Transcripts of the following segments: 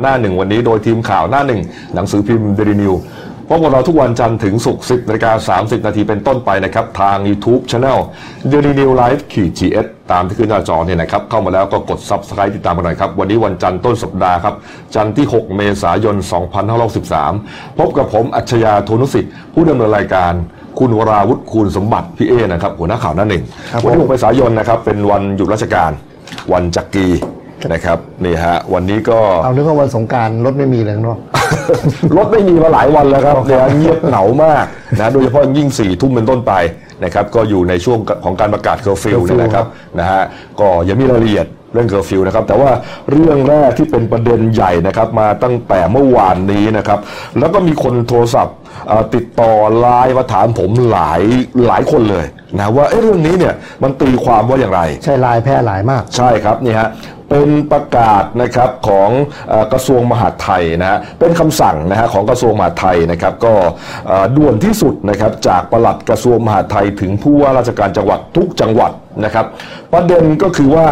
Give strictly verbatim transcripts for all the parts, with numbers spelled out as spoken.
หน้าหนึ่งวันนี้โดยทีมข่าวหน้าหนึ่งหนังสือพิมพ์เดลินิวพบกับเราทุกวันจันทร์ถึงศุกร์ สิบนาฬิกาสามสิบ นาทีเป็นต้นไปนะครับทาง YouTube Channel Daily New Life ขีด จี เอส ตามที่ขึ้นหน้าจอเนี่ยนะครับเข้ามาแล้วก็กด Subscribe ติดตามกันหน่อยครับวันนี้วันจันทร์ต้นสัปดาห์ครับจันทร์ที่หกเมษายนสองพันห้าร้อยหกสิบสามพบกับผมอัจฉริยะ ธนุสิทธิ์ผู้ดำเนินรายการคุณวราวุฒิคูณสมบัติพี่เอนะครับหัวหน้าข่าวหน้าหนึ่งวันที่หกเมษายนนะครับเป็นวันหยุดราชการวันจักรีนะครับนี่ฮะวันนี้ก็เอาเรื่องของวันสงกรานต์รถไม่มีเลยเนาะรถไม่มีมาหลายวันแล้วครับเดี๋ยวเงียบเหงามากนะโดยเฉพาะยิ่งสี่ทุ่มเป็นต้นไปนะครับก็อยู่ในช่วงของการประกาศเคอร์ฟิวเนี่ยนะครับนะฮะก็ยังมีรายละเอียดเรื่องเคอร์ฟิวนะครับแต่ว่าเรื่องแรกที่เป็นประเด็นใหญ่นะครับมาตั้งแต่เมื่อวานนี้นะครับแล้วก็มีคนโทรศัพท์ติดต่อไลน์มาถามผมหลายหลายคนเลยนะว่า เ, เรื่องนี้เนี่ยมันตีความว่าอย่างไรใช่ไลน์แพร่หลายมากใช่ครับนี่ฮะเป็นประกาศนะครับของกระทรวงมหาดไทยนะฮะเป็นคำสั่งนะฮะของกระทรวงมหาดไทยนะครับก็ด่วนที่สุดนะครับจากปลัดกระทรวงมหาดไทยถึงผู้ว่าราชการจังหวัดทุกจังหวัดนะครับประเด็นก็คือว่า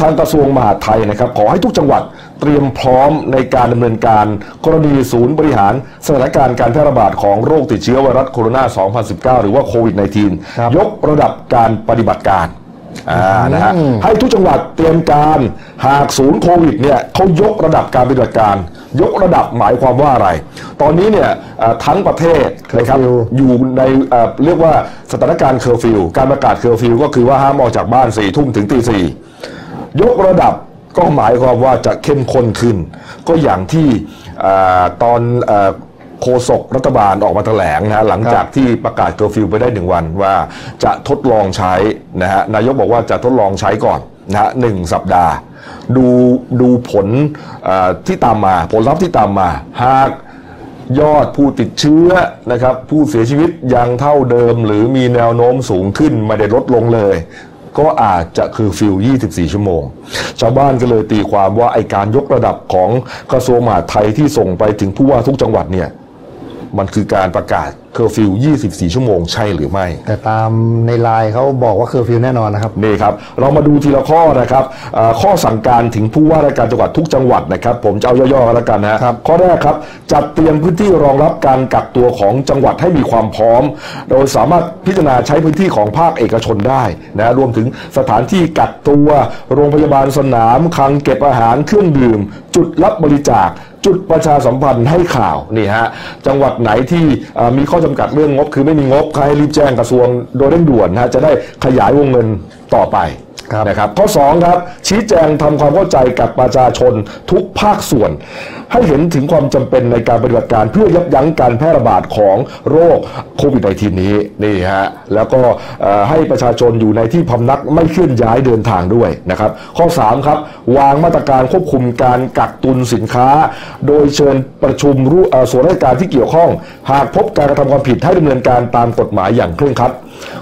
ทางกระทรวงมหาดไทยนะครับขอให้ทุกจังหวัดเตรียมพร้อมในการดำเนินการกรณีศูนย์บริหารสถานการณ์การแพร่ระบาดของโรคติดเชื้อไวรัสโคโรนาสองพันสิบเก้าหรือว่าโควิด สิบเก้ายกระดับการปฏิบัติการนะฮะให้ทุกจังหวัดเตรียมการหากศูนย์โควิดเนี่ยเขายกระดับการปฏิบัติการยกระดับหมายความว่าอะไรตอนนี้เนี่ยทั้งประเทศนะครับอยู่ในเรียกว่าสถานการณ์เคอร์ฟิวการประกาศเคอร์ฟิวก็คือว่าห้ามออกจากบ้านสี่ทุ่มถึงตีสี่ยกระดับก็หมายความว่าจะเข้มข้นขึ้นก็อย่างที่ตอนโฆษกรัฐบาลออกมาแถลงนะหลังจากที่ประกาศเคอร์ฟิวไปได้หนึ่งวันว่าจะทดลองใช้นะฮะนายกบอกว่าจะทดลองใช้ก่อนนะฮะหนึ่งสัปดาห์ดูดูผลที่ตามมาผลลัพธ์ที่ตามมาหากยอดผู้ติดเชื้อนะครับผู้เสียชีวิตยังเท่าเดิมหรือมีแนวโน้มสูงขึ้นไม่ได้ลดลงเลยก็อาจจะคือฟิวยี่สิบสี่ชั่วโมงชาวบ้านก็เลยตีความว่าไอการยกระดับของกระทรวงมหาดไทยที่ส่งไปถึงผู้ว่าทุกจังหวัดเนี่ยมันคือการประกาศเคอร์ฟิวยี่สิบสี่ชั่วโมงใช่หรือไม่แต่ตามในไลน์เขาบอกว่าเคอร์ฟิวแน่นอนนะครับนี่ครับเรามาดูทีละข้อนะครับข้อสั่งการถึงผู้ว่าราชการจังหวัดทุกจังหวัดนะครับผมจะเอาย่อๆกันแล้วกันนะครับข้อแรกครับจัดเตรียมพื้นที่รองรับการกักตัวของจังหวัดให้มีความพร้อมโดยสามารถพิจารณาใช้พื้นที่ของภาคเอกชนได้นะรวมถึงสถานที่กักตัวโรงพยาบาลสนามคลังเก็บอาหารเครื่องดื่มจุดรับบริจาคจุดประชาสัมพันธ์ให้ข่าวนี่ฮะจังหวัดไหนที่มีข้อจำกัดเรื่องงบคือไม่มีงบใครรีบแจ้งกระทรวงโดยเร่งด่วนนะจะได้ขยายวงเงินต่อไปนะครับข้อสองครับชี้แจงทำความเข้าใจกับประชาชนทุกภาคส่วนให้เห็นถึงความจำเป็นในการปฏิบัติการเพื่อยับยั้งการแพร่ระบาดของโรคโควิด สิบเก้า นี้นี่ฮะแล้วก็ให้ประชาชนอยู่ในที่พำนักไม่เคลื่อนย้ายเดินทางด้วยนะครับข้อสามครับวางมาตรการควบคุมการกักตุนสินค้าโดยเชิญประชุมส่วนราชการที่เกี่ยวข้องหากพบการกระทำความผิดให้ดำเนินการตามกฎหมายอย่างเคร่งครัด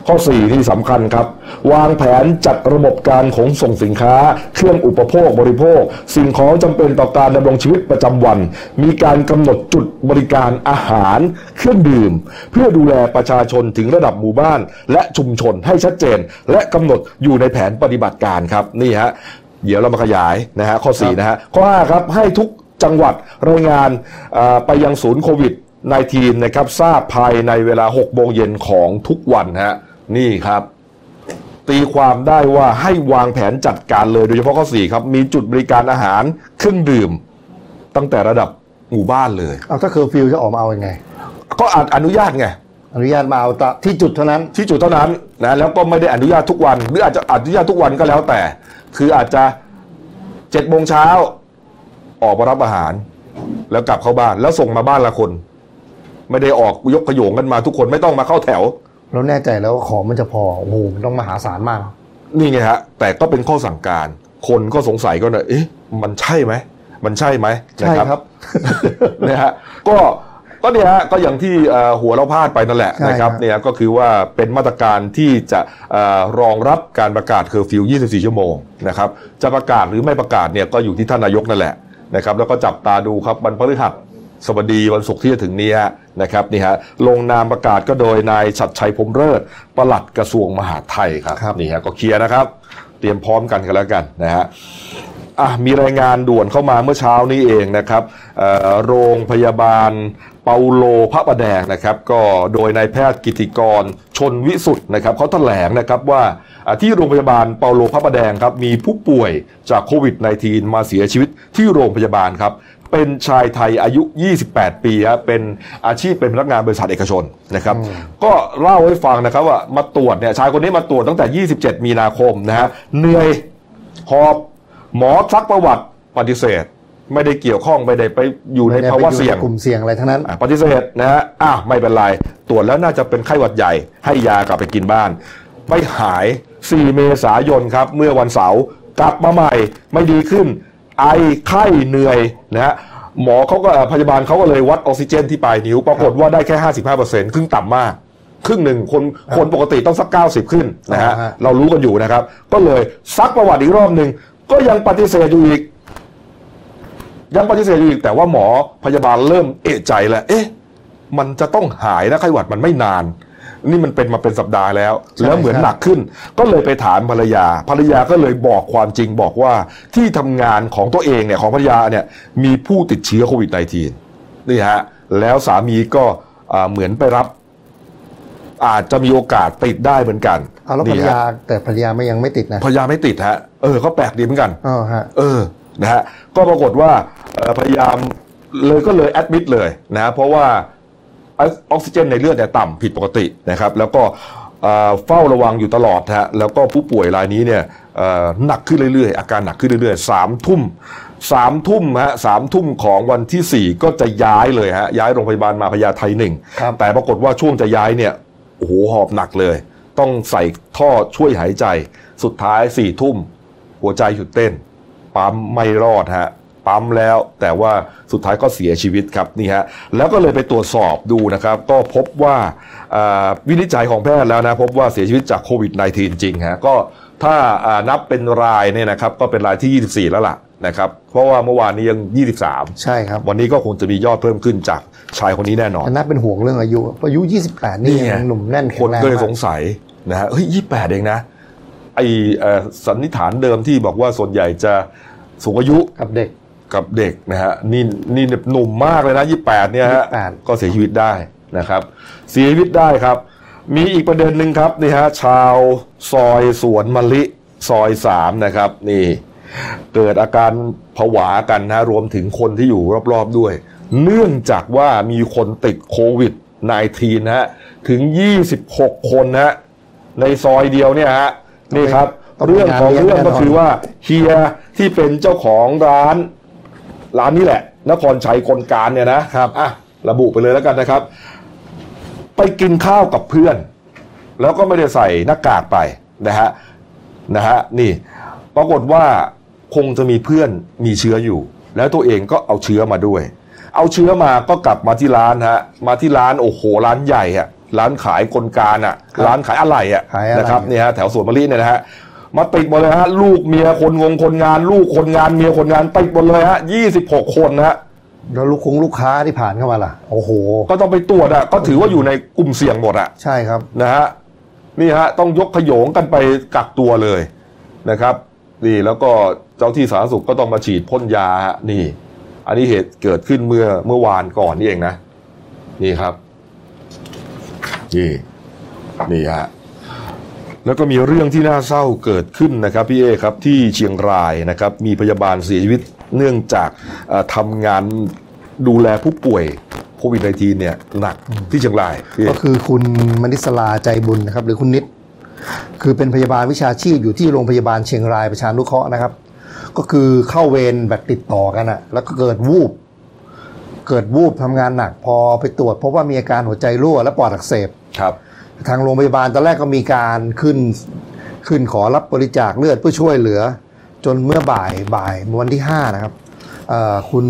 ข้อสี่ที่สำคัญครับวางแผนจัดระบบการขนส่งสินค้าเครื่องอุปโภคบริโภคสิ่งของจำเป็นต่อการดำรงชีวิตประจำวันมีการกำหนดจุดบริการอาหารเครื่องดื่มเพื่อดูแลประชาชนถึงระดับหมู่บ้านและชุมชนให้ชัดเจนและกำหนดอยู่ในแผนปฏิบัติการครับนี่ฮะเดี๋ยวเรามาขยายนะฮะข้อสี่นะฮะข้อห้าครับให้ทุกจังหวัดรายงานไปยังศูนย์โควิดสิบเก้า นะครับทราบภายในเวลาหกโมงเย็นของทุกวันฮะนี่ครับตีความได้ว่าให้วางแผนจัดการเลยโดยเฉพาะข้อสี่ครับมีจุดบริการอาหารเครื่องดื่มตั้งแต่ระดับหมู่บ้านเลยเอาถ้าเคอร์ฟิวจะออกมาเอายังไงก็อาจอนุญาตไงอนุญาตมาเอาที่จุดเท่านั้นที่จุดเท่านั้นนะแล้วก็ไม่ได้อนุญาตทุกวันหรืออาจจะอนุญาตทุกวันก็แล้วแต่คืออาจจะเจ็ดโมงเช้าออกมารับอาหารแล้วกลับเข้าบ้านแล้วส่งมาบ้านละคนไม่ได้ออกยกขโยงกันมาทุกคนไม่ต้องมาเข้าแถวเราแน่ใจแล้วว่าของมันจะพอโอ้โหมันต้องมหาศาลมากนี่ไงฮะแต่ก็เป็นข้อสั่งการคนก็สงสัยก็เลยเอ๊ะมันใช่ไหมมันใช่ไหมใช่ครับเนี่ยฮะก็ก็เนี่ยฮะก็อย่างที่หัวเราพลาดไปนั่นแหละนะครับเนี่ยก็คือว่าเป็นมาตรการที่จะรองรับการประกาศเคอร์ฟิวยี่สิบสี่ชั่วโมงนะครับจะประกาศหรือไม่ประกาศเนี่ยก็อยู่ที่ท่านนายกนั่นแหละนะครับแล้วก็จับตาดูครับวันพฤหัสสวัสดีวันศุกร์ที่จะถึงนี้นะครับนี่ฮะลงนามประกาศก็โดยนายชัดชัยพรหมฤกษ์ปลัดกระทรวงมหาดไทยครับนี่ฮะก็เคลียร์นะครับเตรียมพร้อมกันกันแล้วกันนะฮะ อ่ะมีรายงานด่วนเข้ามาเมื่อเช้านี้เองนะครับโรงพยาบาลเปาโลพระประแดงนะครับก็โดยนายแพทย์กิติกรชนวิสุทธ์นะครับเขาแถลงนะครับว่าที่โรงพยาบาลเปาโลพระประแดงครับมีผู้ป่วยจากโควิด สิบเก้า มาเสียชีวิตที่โรงพยาบาลครับเป็นชายไทยอายุยี่สิบแปดปีครับเป็นอาชีพเป็นพนักงานบริษัทเอกชนนะครับก็เล่าให้ฟังนะครับว่ามาตรวจเนี่ยชายคนนี้มาตรวจตั้งแต่ยี่สิบเจ็ดมีนาคมนะฮะเหนื่อยหอบหมอซักประวัติปฏิเสธไม่ได้เกี่ยวข้องไม่ได้ไปอยู่ในภาวะเสี่ยงกลุ่มเสี่ยงอะไรทั้งนั้นปฏิเสธนะฮะอ้าวไม่เป็นไรตรวจแล้วน่าจะเป็นไข้หวัดใหญ่ให้ยากลับไปกินบ้านไม่หายสี่เมษายนครับเมื่อวันเสาร์กลับมาใหม่ไม่ดีขึ้นไอไข้เหนื่อยนะฮะหมอเขาก็พยาบาลเขาก็เลยวัดออกซิเจนที่ปลายนิ้วปรากฏว่าได้แค่ ห้าสิบห้าเปอร์เซ็นต์ ครึ่งต่ำมากครึ่งหนึ่งคนคนปกติต้องสักเก้าสิบขึ้นนะฮะเรารู้กันอยู่นะครับก็เลยซักประวัติอีกรอบนึงก็ยังปฏิเสธอยู่อีกยังปฏิเสธอยู่อีกแต่ว่าหมอพยาบาลเริ่มเอะใจแล้วเอ๊ะมันจะต้องหายนะไข้หวัดมันไม่นานนี่มันเป็นมาเป็นสัปดาห์แล้วแล้วเหมือนหนักขึ้นก็เลยไปถามภรรยาภรรยาก็เลยบอกความจริงบอกว่าที่ทำงานของตัวเองเนี่ยของภรรยาเนี่ยมีผู้ติดเชื้อโควิด สิบเก้า นี่ฮะแล้วสามีก็เหมือนไปรับอาจจะมีโอกาสติดได้เหมือนกันเอาแล้วภรรยาแต่ภรรยาไม่ยังไม่ติดนะภรรยาไม่ติดฮะเออก็แปลกดีเหมือนกันอ๋อฮะเออนะฮะก็ปรากฏว่าพยายามเลยก็เลยแอดมิดเลยนะเพราะว่าออกซิเจนในเลือดเนี่ยต่ำผิดปกตินะครับแล้วก็เฝ้าระวังอยู่ตลอดฮะแล้วก็ผู้ป่วยรายนี้เนี่ยหนักขึ้นเรื่อยๆอาการหนักขึ้นเรื่อยๆสามทุ่มสามทุ่มฮะสามทุ่มของวันที่สี่ก็จะย้ายเลยฮะย้ายโรงพยาบาลมาพญาไทหนึ่งแต่ปรากฏว่าช่วงจะย้ายเนี่ยโอ้โหหอบหนักเลยต้องใส่ท่อช่วยหายใจสุดท้ายสี่ทุ่มหัวใจหยุดเต้นปั๊มไม่รอดฮะปั๊มแล้วแต่ว่าสุดท้ายก็เสียชีวิตครับนี่ฮะแล้วก็เลยไปตรวจสอบดูนะครับก็พบว่าวินิจฉัยของแพทย์แล้วนะพบว่าเสียชีวิตจากโควิด สิบเก้า จริงฮะก็ถ้านับเป็นรายเนี่ยนะครับก็เป็นรายที่ยี่สิบสี่แล้วล่ะนะครับเพราะว่าเมื่อวานนี้ยังยี่สิบสามใช่ครับวันนี้ก็คงจะมียอดเพิ่มขึ้นจากชายคนนี้แน่นอนน่าเป็นห่วงเรื่องอายุอายุยี่สิบแปดนี่ยังหนุ่มแน่นแข็งแรงคนก็เลยสงสัยนะฮะเฮ้ยยี่สิบแปดเองนะไอสันนิษฐานเดิมที่บอกว่าส่วนใหญ่จะสูงอายุกับเด็กกับเด็กนะฮะนี่นี่หนุ่มมากเลยนะยี่สิบแปดเนี่ยฮะก็เสียชีวิตได้นะครับเสียชีวิตได้ครับมีอีกประเด็นหนึ่งครับนี่ฮะชาวซอยสวนมะลิซอยสามนะครับนี่เกิดอาการผวากันนะรวมถึงคนที่อยู่รอบๆด้วยเนื่องจากว่ามีคนติดโควิด สิบเก้า นะฮะถึงยี่สิบหกคนนะฮะในซอยเดียวเนี่ยฮะนี่ครับเรื่องของเรื่องก็คือว่าเฮียที่เป็นเจ้าของร้านร้านนี้แหละนครชัยคนการเนี่ยนะครับอ่ะระบุไปเลยแล้วกันนะครับไปกินข้าวกับเพื่อนแล้วก็ไม่ได้ใส่หน้ากากไปนะฮะนะฮะนี่ปรากฏว่าคงจะมีเพื่อนมีเชื้ออยู่แล้วตัวเองก็เอาเชื้อมาด้วยเอาเชื้อมาก็กลับมาที่ร้านฮะมาที่ร้านโอ้โหร้านใหญ่อะร้านขายกลการอะร้านขายอะไหล่อะนะครับนี่ฮะแถวสวนมะลิเนี่ยนะฮะมาติดหมดเลยฮะลูกเมียคนงงคนงานลูกคนงานเมียคนงานติดหมดเลยฮะยี่สิบหกคนนะฮะแล้วลูกคงลูกค้าที่ผ่านเข้ามาล่ะโอ้โหก็ต้องไปตรวจอะก็ถือว่าอยู่ในกลุ่มเสี่ยงหมดอะใช่ครับนะฮะนี่ฮะต้องยกขโยงกันไปกักตัวเลยนะครับนี่แล้วก็เจ้าที่สาธารณสุขก็ต้องมาฉีดพ่นยาฮะนี่อันนี้เหตุเกิดขึ้นเมื่อเมื่อวานก่อนนี่เองนะนี่ครับนี่นี่ฮะแล้วก็มีเรื่องที่น่าเศร้าเกิดขึ้นนะครับพี่เอครับที่เชียงรายนะครับมีพยาบาลเสียชีวิตเนื่องจากทำงานดูแลผู้ป่วยโควิด สิบเก้า เนี่ยหนักที่เชียงรายก็คือคุณมณิศราใจบุญนะครับหรือคุณนิดคือเป็นพยาบาลวิชาชีพอยู่ที่โรงพยาบาลเชียงรายประชานุเคราะห์นะครับก็คือเข้าเวรแบบติดต่อกันอะแล้วก็เกิดวูบเกิดวูบทำงานหนักพอไปตรวจพบว่ามีอาการหัวใจรั่วและปอดอักเสบครับทางโรงพยาบาลตอนแรกก็มีการขึ้นขึ้นขอรับบริจาคเลือดเพื่อช่วยเหลือจนเมื่อบ่ายบ่ายวันที่ห้านะครับคุณ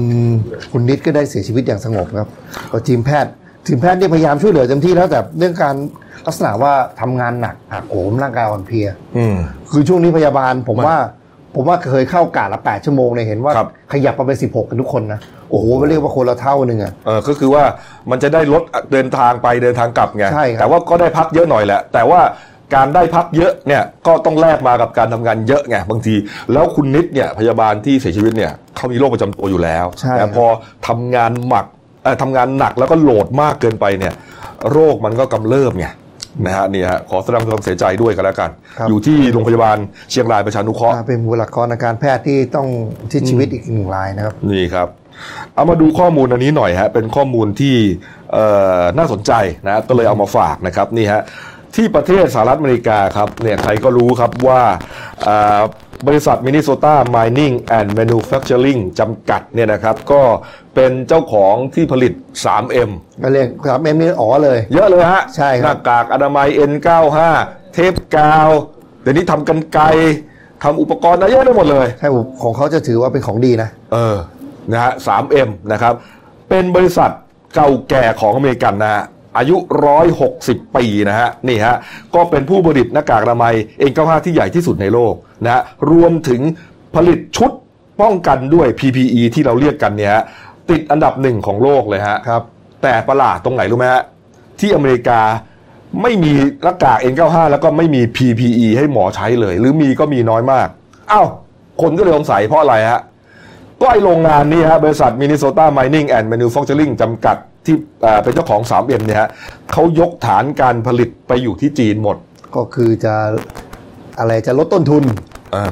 คุณนิดก็ได้เสียชีวิตอย่างสงบครับก็ทีมแพทย์ทีมแพทย์ได้พยายามช่วยเหลือเต็มที่แล้วแต่เรื่องการลักษณะว่าทำงานหนักหักโหมร่างกายอ่อนเพลียคือช่วงนี้พยาบาลผมว่าผมว่าเคยเข้ากะละแปดชั่วโมงเนี่ยเห็นว่าขยับไปเป็นสิบหกกันทุกคนนะโอ้โหเรียกว่าคนละเท่านึงอ่ะเออก็คือว่ามันจะได้ลดเดินทางไปเดินทางกลับไงแต่ว่าก็ได้พักเยอะหน่อยแหละแต่ว่า การได้พักเยอะเนี่ยก็ต้องแลกมากับการทำงานเยอะไงบางทีแล้วคุณนิดเนี่ยพยาบาลที่เสียชีวิตเนี่ยเขามีโรคประจำตัวอยู่แล้วแต่พอทำงานหมักทำงานหนักแล้วก็โหลดมากเกินไปเนี่ยโรคมันก็กำเริบไงนะฮะนี่ฮะขอแสดงความเสียใจด้วยกันแล้วกันอยู่ที่โรงพยาบาลเชียงรายประชานุเคราะห์เป็นบุคลากรทางการแพทย์ที่ต้องที่ชีวิตอีกหนึ่งรายนะครับนี่ครับเอามาดูข้อมูลอันนี้หน่อยฮะเป็นข้อมูลที่น่าสนใจนะก็เลยเอามาฝากนะครับนี่ฮะที่ประเทศสหรัฐอเมริกาครับเนี่ยใครก็รู้ครับว่าบริษัท Minnesota Mining and Manufacturing จำกัดเนี่ยนะครับก็เป็นเจ้าของที่ผลิต ทรีเอ็ม ก็เรียก ทรีเอ็ม นี่อ๋อเลยเยอะเลยฮะใช่ครับหน้ากากอนามัย เอ็น เก้าสิบห้า เทปกาวเดี๋ยวนี้ทำกันไกรทำอุปกรณ์เยอะได้หมดเลยใช่ของเขาจะถือว่าเป็นของดีนะเออนะฮะ ทรีเอ็ม นะครับเป็นบริษัทเก่าแก่ของอเมริกันนะฮะอายุหนึ่งร้อยหกสิบปีนะฮะนี่ฮะก็เป็นผู้ผลิตหน้ากากอนามัย เอ็น เก้าสิบห้า ที่ใหญ่ที่สุดในโลกนะฮะรวมถึงผลิตชุดป้องกันด้วย พี พี อี ที่เราเรียกกันเนี่ยติดอันดับหนึ่งของโลกเลยฮะครับแต่ประหลาดตรงไหนรู้ไหมฮะที่อเมริกาไม่มีหน้ากาก เอ็น เก้าสิบห้า แล้วก็ไม่มี พี พี อี ให้หมอใช้เลยหรือมีก็มีน้อยมากเอ้าคนก็เลยสงสัยเพราะอะไรฮะก็ไอโรงงานนี้ฮะบริษัท Minnesota Mining and Manufacturing จำกัดที่เป็นเจ้าของ ทรีเอ็ม เนี่ยฮะเขายกฐานการผลิตไปอยู่ที่จีนหมดก็คือจะอะไรจะลดต้นทุน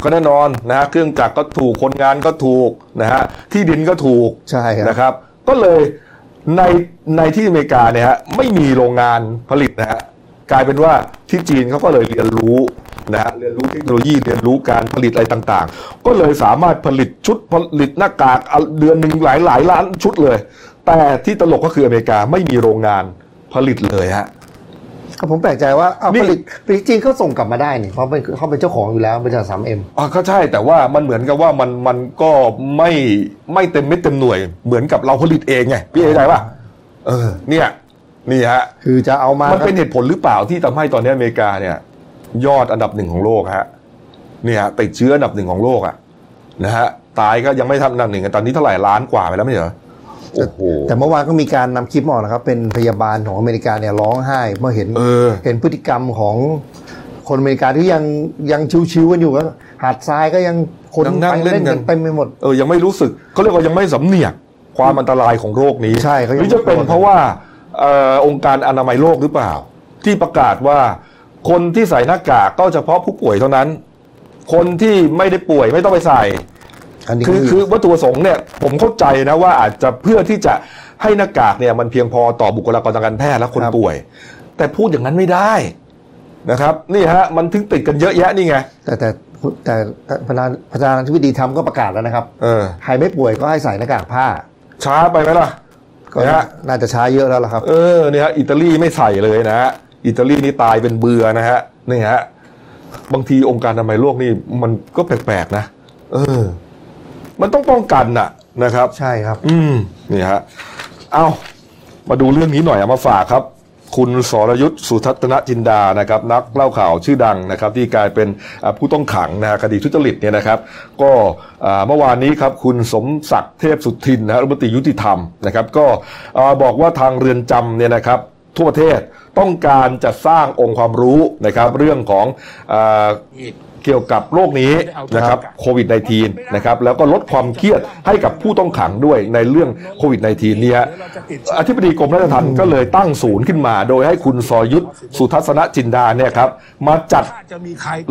ก็แน่นอนนะฮะเครื่องจักรก็ถูกคนงานก็ถูกนะฮะที่ดินก็ถูกใช่นะครับก็เลยในในที่อเมริกาเนี่ยฮะไม่มีโรงงานผลิตนะฮะกลายเป็นว่าที่จีนเขาก็เลยเรียนรู้นะฮะเรียนรู้เทคโนโลยีเรียนรู้การผลิตอะไรต่างๆก็เลยสามารถผลิตชุดผลิตหน้ากากเดือนหนึ่งหลายหลายล้านชุดเลยแต่ที่ตลกก็คืออเมริกาไม่มีโรงงานผลิตเลยฮะผมแปลกใจว่าเอาผลิตผลิตจริงเขาส่งกลับมาได้นี่เพราะเขาเป็นเจ้าของอยู่แล้วบริษัท ทรีเอ็ม อ๋อก็ใช่แต่ว่ามันเหมือนกับว่ามันมันก็ไม่ไม่เต็มเม็ดเต็มหน่วยเหมือนกับเราผลิตเองไงพี่เอ๋ใจป่ะเออเนี่ยนี่ฮะคือจะเอามามันเป็นเหตุผลหรือเปล่าที่ทำให้ตอนนี้อเมริกาเนี่ยยอดอันดับหนึ่งของโลกฮะเนี่ยติดเชื้ออันดับหนึ่งของโลกอ่ะนะฮะตายก็ยังไม่ทำอันดับหนึ่งตอนนี้เท่าไหร่ล้านกว่าไปแล้วไม่เหรอแต่เมื่อวานก็มีการนำคลิปออกนะครับเป็นพยาบาลของอเมริกาเนี่ยร้องไห้เมื่อเห็นเห็นพฤติกรรมของคนอเมริกาที่ยังยังชิวๆกันอยู่แล้วหาดทรายก็ยังคนไปเล่นกันเต็มไปหมดเออยังไม่รู้สึกเขาเรียกว่ายังไม่สำเนียกความอันตรายของโรคนี้ใช่หรือจะเป็นเพราะว่าองค์การอนามัยโลกหรือเปล่าที่ประกาศว่าคนที่ใส่หน้ากากก็เฉพาะผู้ป่วยเท่านั้นคนที่ไม่ได้ป่วยไม่ต้องไปใส่คือคือวัตถุประสงค์เนี่ยผมเข้าใจนะว่าอาจจะเพื่อที่จะให้หน้ากากเนี่ยมันเพียงพอต่อบุคลากรทางการแพทย์และคนป่วยแต่พูดอย่างนั้นไม่ได้นะครับนี่ฮะมันถึงติดกันเยอะแยะนี่ไงแต่แต่แต่ประธานประธานาธิบดีทำก็ประกาศแล้วนะครับใครไม่ป่วยก็ให้ใส่หน้ากากผ้าช้าไปไหมล่ะก็น่าจะช้าเยอะแล้วล่ะครับเออนี่ฮะอิตาลีไม่ใส่เลยนะฮะอิตาลีนี่ตายเป็นเบื่อนะฮะนี่ฮะบางทีองค์การอนามัยโลกนี่มันก็แปลกๆนะเออมันต้องป้องกันน่ะนะครับใช่ครับอืมนี่ฮะเอามาดูเรื่องนี้หน่อยมาฝากครับคุณสรยุทธสุทัศนจินดานะครับนักเล่าข่าวชื่อดังนะครับที่กลายเป็นผู้ต้องขังนะคดีทุจริตเนี่ยนะครับก็เมื่อวานนี้ครับคุณสมศักดิ์เทพสุทินนะรัฐมนตรียุติธรรมนะครับก็บอกว่าทางเรือนจำเนี่ยนะครับทั่วประเทศต้องการจะสร้างองค์ความรู้นะครับเรื่องของเกี่ยวกับโรคนี้นะครับโควิด สิบเก้า นะครับแล้วก็ลดความเครียดให้กับผู้ต้องขังด้วยในเรื่องโควิด สิบเก้า เนี่ยอธิบดีกรมราชทัณฑ์ก็เลยตั้งศูนย์ขึ้นมาโดยให้คุณสรยุทธสุทัศนจินดาเนี่ยครับมาจัด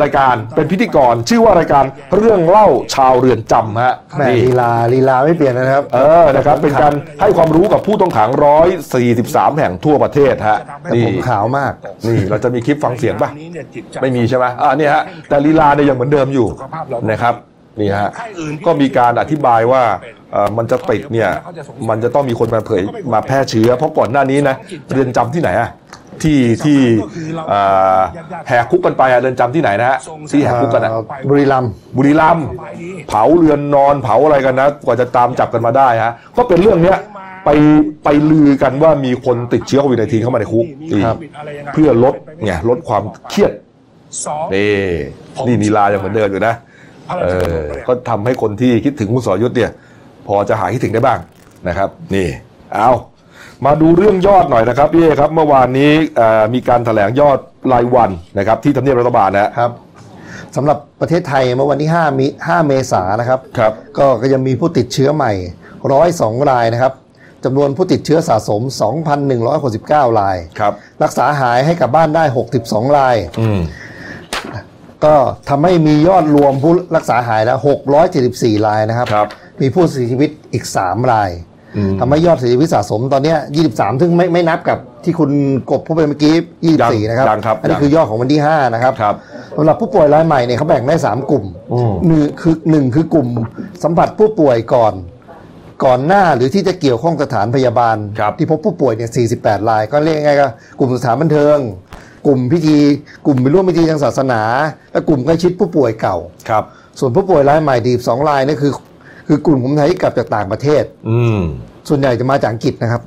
รายการเป็นพิธีกรชื่อว่ารายการเรื่องเล่าชาวเรือนจำฮะลีลาลีลาไม่เปลี่ยนนะครับเออนะครับเป็นการให้ความรู้กับผู้ต้องขังหนึ่งร้อยสี่สิบสามแห่งทั่วประเทศฮะผมขาวมากนี่เราจะมีคลิปฟังเสียงป่ะไม่มีใช่ไหมอ่านี่ฮะแต่ลีลาเนี่ยยังเหมือนเดิมอยู่นะครับนี่ฮะก็มีการอธิบายว่ามันจะติดเนี่ยมันจะต้องมีคนมาเผยมาแพร่เชื้อเพราะก่อนหน้านี้นะเรือนจำที่ไหนอะที่ที่แหกคุกกันไปเรือนจำที่ไหนนะฮะที่แหกคุกกันอะบุรีรัมย์บุรีรัมย์เผาเรือนนอนเผาอะไรกันนะกว่าจะตามจับกันมาได้ฮะก็เป็นเรื่องเนี้ยไปไปลือกันว่ามีคนติดเชื้อโควิด สิบเก้า เข้ามาในคุกเพื่อลดเนี่ยลดความเครียดนี่นี่นีลายังเหมือนเดิมอยู่นะเออก็ทำให้คนที่คิดถึงคุณสรยุทธเนี่ยพอจะหายคิดถึงได้บ้างนะครับนี่เอามาดูเรื่องยอดหน่อยนะครับพี่ครับเมื่อวานนี้มีการแถลงยอด รายวันนะครับที่ทำเนียบรัฐบาลนะครับสำหรับประเทศไทยเมื่อวันที่ห้าเมษายนนะครับครับก็ยังมีผู้ติดเชื้อใหม่หนึ่งร้อยสองรายนะครับจำนวนผู้ติดเชื้อสะสม สองพันหนึ่งร้อยหกสิบเก้ารายครับรักษาหายให้กลับบ้านได้หกสิบสองรายก็ทำให้มียอดรวมผู้รักษาหายแล้วหกร้อยเจ็ดสิบสี่รายนะครับมีผู้เสียชีวิตอีกสามรายทำให้ยอดเสียชีวิตสะสมตอนนี้ยี่สิบสามซึ่งไม่ไม่นับกับที่คุณกบพูดไปเมื่อกี้ยี่สิบสี่นะครับอันนี้คือยอดของวันที่ห้านะครับสำหรับผู้ป่วยรายใหม่เนี่ยเขาแบ่งได้สามกลุ่มหนึ่งคือ1คือกลุ่มสัมผัสผู้ป่วยก่อนก่อนหน้าหรือที่จะเกี่ยวข้องสถานพยาบาลที่พบผู้ป่วยเนี่ยสี่สิบแปดรายก็เรียกง่ายๆก็กลุ่มสถานบันเทิงกลุ่มพิธีกลุ่มไปร่วมพิธีทางศาสนาและกลุ่มใกล้ชิดผู้ป่วยเก่าครับส่วนผู้ป่วยรายใหม่ดีสองรายนี่คือคือกลุ่มคนไทยที่กลับจากต่างประเทศส่วนใหญ่จะมาจากอังกฤษนะครับ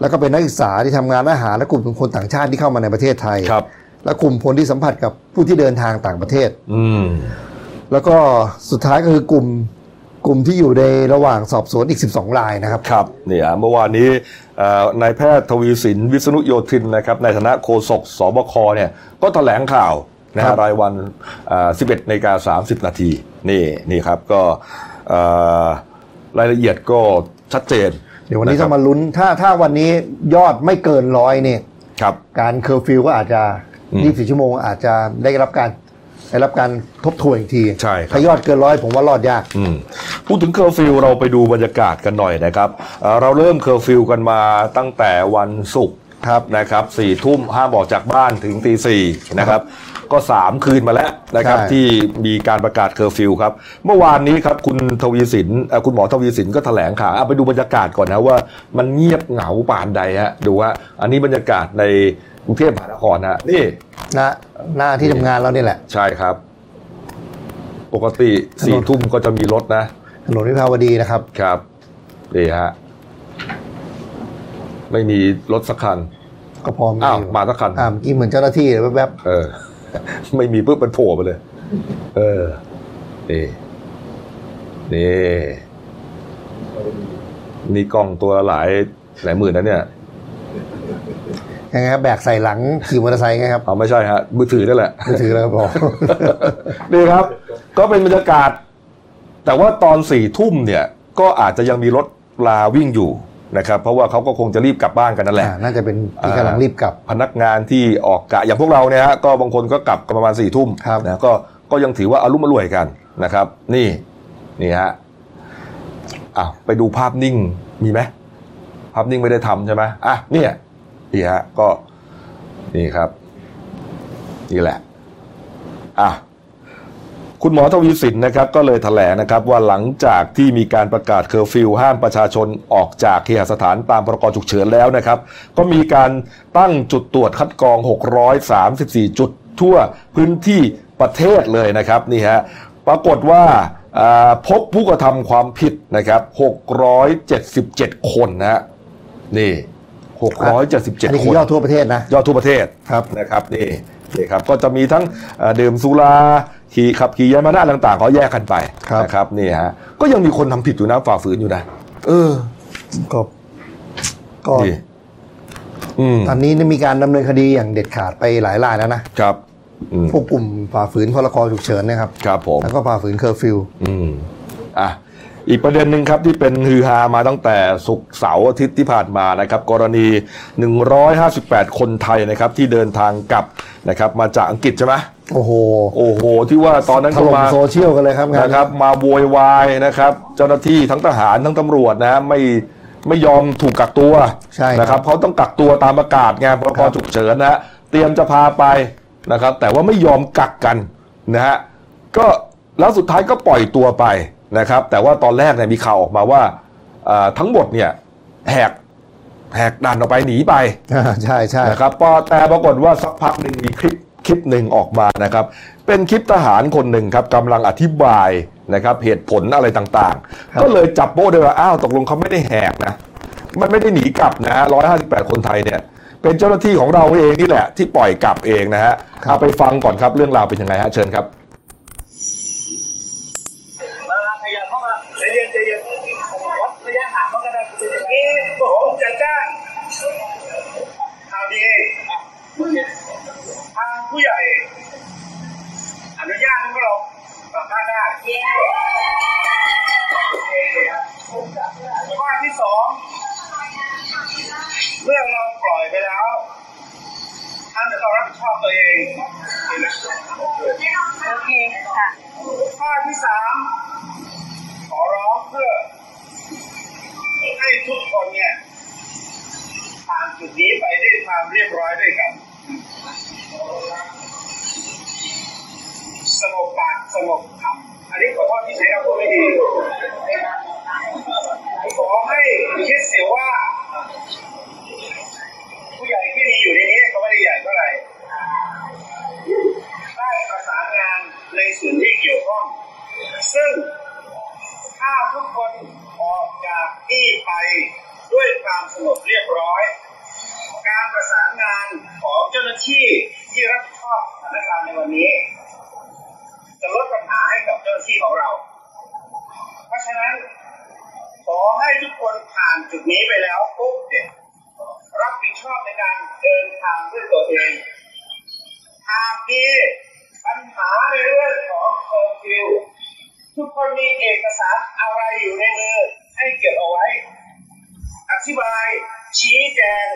แล้วก็เป็นนักศึกษาที่ทำงานอาหารและกลุ่มคนต่างชาติที่เข้ามาในประเทศไทยและกลุ่มคนที่สัมผัสกับผู้ที่เดินทางต่างประเทศแล้วก็สุดท้ายก็คือกลุ่มกลุ่มที่อยู่ในระหว่างสอบสวนอีกสิบสองรายนะครับครับเนี่ยเมื่อวานนี้นายแพทย์ทวีสินวิษณุโยธินนะครับในฐานะโฆษกสบคเนี่ยก็แถลงข่าวนะรายวัน สิบเอ็ดนาฬิกาสามสิบนาที น, นี่นี่ครับก็รายละเอียดก็ชัดเจนเดี๋ยววันนี้จะมาลุ้นถ้าถ้าวันนี้ยอดไม่เกินร้อยเนี่ยการเคอร์ฟิวก็อาจจะยี่สิบสี่ชั่วโมงอาจจะได้รับการได้รับการทบทวนอีกทีถ้ายอดเกินร้อยผมว่ารอดยากพูดถึงเคอร์ฟิวเราไปดูบรรยากาศกันหน่อยนะครับ เ, เราเริ่มเคอร์ฟิวกันมาตั้งแต่วันศุกร์นะครับสี่ทุ่มห้ามออกจากบ้านถึงตีสี่นะครับก็สามคืนมาแล้วนะครับที่มีการประกาศเคอร์ฟิวครับเมื่อวานนี้ครับคุณทวีสินคุณหมอทวีสินก็แถลงข่าวเอาไปดูบรรยากาศก่อนนะว่ามันเงียบเหงาป่านใดฮะดูว่าอันนี้บรรยากาศในกรุงเทพมหานครนะนี่นะหน้าที่ทำงานเราเนี่ยแหละใช่ครับปกติสี่ทุ่มก็จะมีรถนะถนนวิภาวดีนะครับครับนี่ฮะไม่มีรถสักคันก็พร้อมอ้าวมาสักคันอ่าเมื่อกี้เหมือนเจ้าหน้าที่แวบๆเออไม่มีปุ๊บมันโผล่ไปเลยเออนี่นี่นี่กล้องตัวหลายหลายหมื่นนะเนี่ยยังไงครับแบกใส่หลังขี่มอเตอร์ไซค์ไงครับอ๋อไม่ใช่ฮะมือถือนั่นแหละมือถือแล้วครับผมนี่ครับก็เป็นบรรยากาศแต่ว่าตอนสี่ทุ่มเนี่ยก็อาจจะยังมีรถลาวิ่งอยู่นะครับเพราะว่าเขาก็คงจะรีบกลับบ้านกันนั่นแหละน่าจะเป็นที่กำลังรีบกลับพนักงานที่ออกกะอย่างพวกเราเนี่ยฮะก็บางคนก็กลับประมาณสี่ทุ่มนะก็ก็ยังถือว่าอารมณ์อร่วยกันนะครับนี่นี่ฮะอ้าวไปดูภาพนิ่งมีไหมภาพนิ่งไม่ได้ทำใช่ไหมอ่ะเนี่ยนี่ฮะก็นี่ครับนี่แหละอ่ะคุณหมอทวีสินนะครับก็เลยแถลงนะครับว่าหลังจากที่มีการประกาศเคอร์ฟิวห้ามประชาชนออกจากเคหสถานตามพรกฉุกเฉินแล้วนะครับก็มีการตั้งจุดตรวจคัดกรองหกร้อยสามสิบสี่จุดทั่วพื้นที่ประเทศเลยนะครับนี่ฮะปรากฏว่าพบผู้กระทำความผิดนะครับหกร้อยเจ็ดสิบเจ็ดคนนะฮะนี่หกร้อยเจ็ดสิบเจ็ด คนนี่คือยอดทั่วประเทศนะยอดทั่วประเทศครับนะครับนี่นี่ครับก็จะมีทั้งดื่มสุราขี่ขับขี่ยานพาหนะต่างๆเขาแยกกันไปนะครับนี่ฮะก็ยังมีคนทำผิดอยู่นะฝ่าฝืนอยู่นะเออก็ก็ตอนนี้มีการดำเนินคดีอย่างเด็ดขาดไปหลายรายแล้วนะครับพวกกลุ่มฝ่าฝืนพรกฉุกเฉินนะครับครับผมแล้วก็ฝ่าฝืนเคอร์ฟิวอืมอ่ะอีกประเด็นหนึ่งครับที่เป็นฮือฮามาตั้งแต่ศุกร์เสาร์อาทิตย์ที่ผ่านมานะครับกรณีหนึ่งร้อยห้าสิบแปดคนไทยนะครับที่เดินทางกลับนะครับมาจากอังกฤษใช่ไหมโอ้โหโอ้โหที่ว่าตอนนั้นเขามาโซเชียลกันเลยครับนะครับมาโวยวายนะครับเจ้าหน้าที่ทั้งทหารทั้งตำรวจนะไม่ไม่ยอมถูกกักตัวใช่นะครับเขาต้องกักตัวตามประกาศไงพรกฉุกเฉินนะเตรียมจะพาไปนะครับแต่ว่าไม่ยอมกักกันนะฮะก็แล้วสุดท้ายก็ปล่อยตัวไปนะครับแต่ว่าตอนแรกเนี่ยมีข่าวออกมาว่าทั้งหมดเนี่ยแหกแหกด่านออกไปหนีไปใช่ใช่นะครับพอแต่ปรากฏว่าสักพักหนึ่งมีคลิปคลิปหนึ่งออกมานะครับเป็นคลิปทหารคนหนึ่งครับกำลังอธิบายนะครับเหตุผลอะไรต่างๆก็เลยจับโป๊ะได้ว่าอ้าวตกลงเขาไม่ได้แหกนะมันไม่ได้หนีกลับนะหนึ่งร้อยห้าสิบแปดคนไทยเนี่ยเป็นเจ้าหน้าที่ของเราเองนี่แหละที่ปล่อยกลับเองนะฮะเอาไปฟังก่อนครับเรื่องราวเป็นยังไงฮะเชิญครับจัดจ้างเอาดีอ่ะ องเมื่อเราปล่อยไปแล้วท่านจะต้องรับผิดชอบตัวเองโอเคค่ะข้อที่สามขอร้องเพื่อให้ทุกคนเนี่ยผ่านจุดนี้ไปด้วยความเรียบร้อยด้วยกันสงบปากสงบคำอันนี้ขอโทษที่ใช้คำพูดไม่ดีขอให้คิดเสียว่าผู้ใหญ่ที่ดีอยู่ในนี้เขาไม่ได้ใหญ่เท่าไหร่ได้ประสานงานในส่วนที่เกี่ยวข้องซึ่งถ้าทุกคนออกจากที่ไปด้วยความสงบเรียบร้อยการประสานงานของเจ้าหน้าที่ที่รับผิดชอบสถานการณ์ในวันนี้จะลดปัญหาให้กับเจ้าหน้าที่ของเราเพราะฉะนั้นขอให้ทุกคนผ่านจุดนี้ไปแล้วปุ๊บเนี่ยรับผิดชอบในการเดินทางด้วยตัวเองหากมีปัญหาในเรื่องของเคอร์ฟิวทุกคนมีเอกสารอะไรอยู่ในมือให้เก็บเอาไว้อธิบายชี้แจง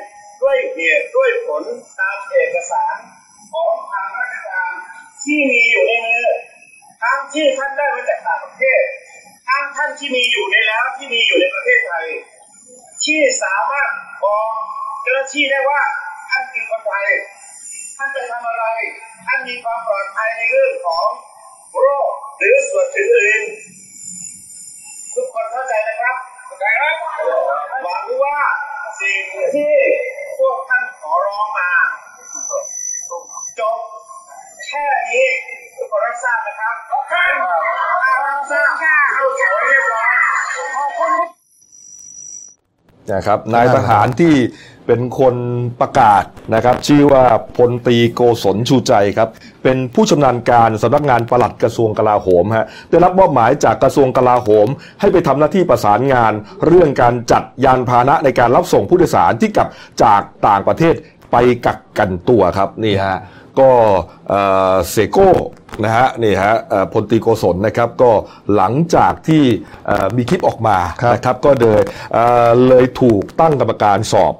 ด้วยเหตุด้วยผลตามเอกสารของทางราชการที่มีอยู่ในมือทั้งที่ท่านได้มาจากต่างประเทศทั้งท่านที่มีอยู่ในแล้วที่มีอยู่ในประเทศไทยที่สามารถบอกเจ้าหน้าที่ได้ว่าท่านคือคนไทยท่านจะทำอะไรท่านมีความปลอดภัยในเรื่องของโรคหรือส่วนอื่นทุกคนเข้าใจนะครับเข้าใจครับหวังว่าสิ่งที่พวกท่านขอร้องมาจบแค่นี้ทุกคนรับทราบนะครับขอบคุณรับทราบเข้าใจเรียบร้อยขอบคุณนะครับนายทหารที่เป็นคนประกาศนะครับชื่อว่าพลตรีโกศลชูใจครับเป็นผู้ชำนาญการสำนักงานปลัดกระทรวงกลาโหมฮะได้รับมอบหมายจากกระทรวงกลาโหมให้ไปทำหน้าที่ประสานงานเรื่องการจัดยานพาหนะในการรับส่งผู้โดยสารที่กลับจากต่างประเทศไปกักกันตัวครับนี่ฮะก็เซโก้นะฮะนี่ฮะพลตรีโกศลนะครับก็หลังจากที่มีคลิปออกมานะครับก็เลยเลยถูกตั้งกรรมการสอบ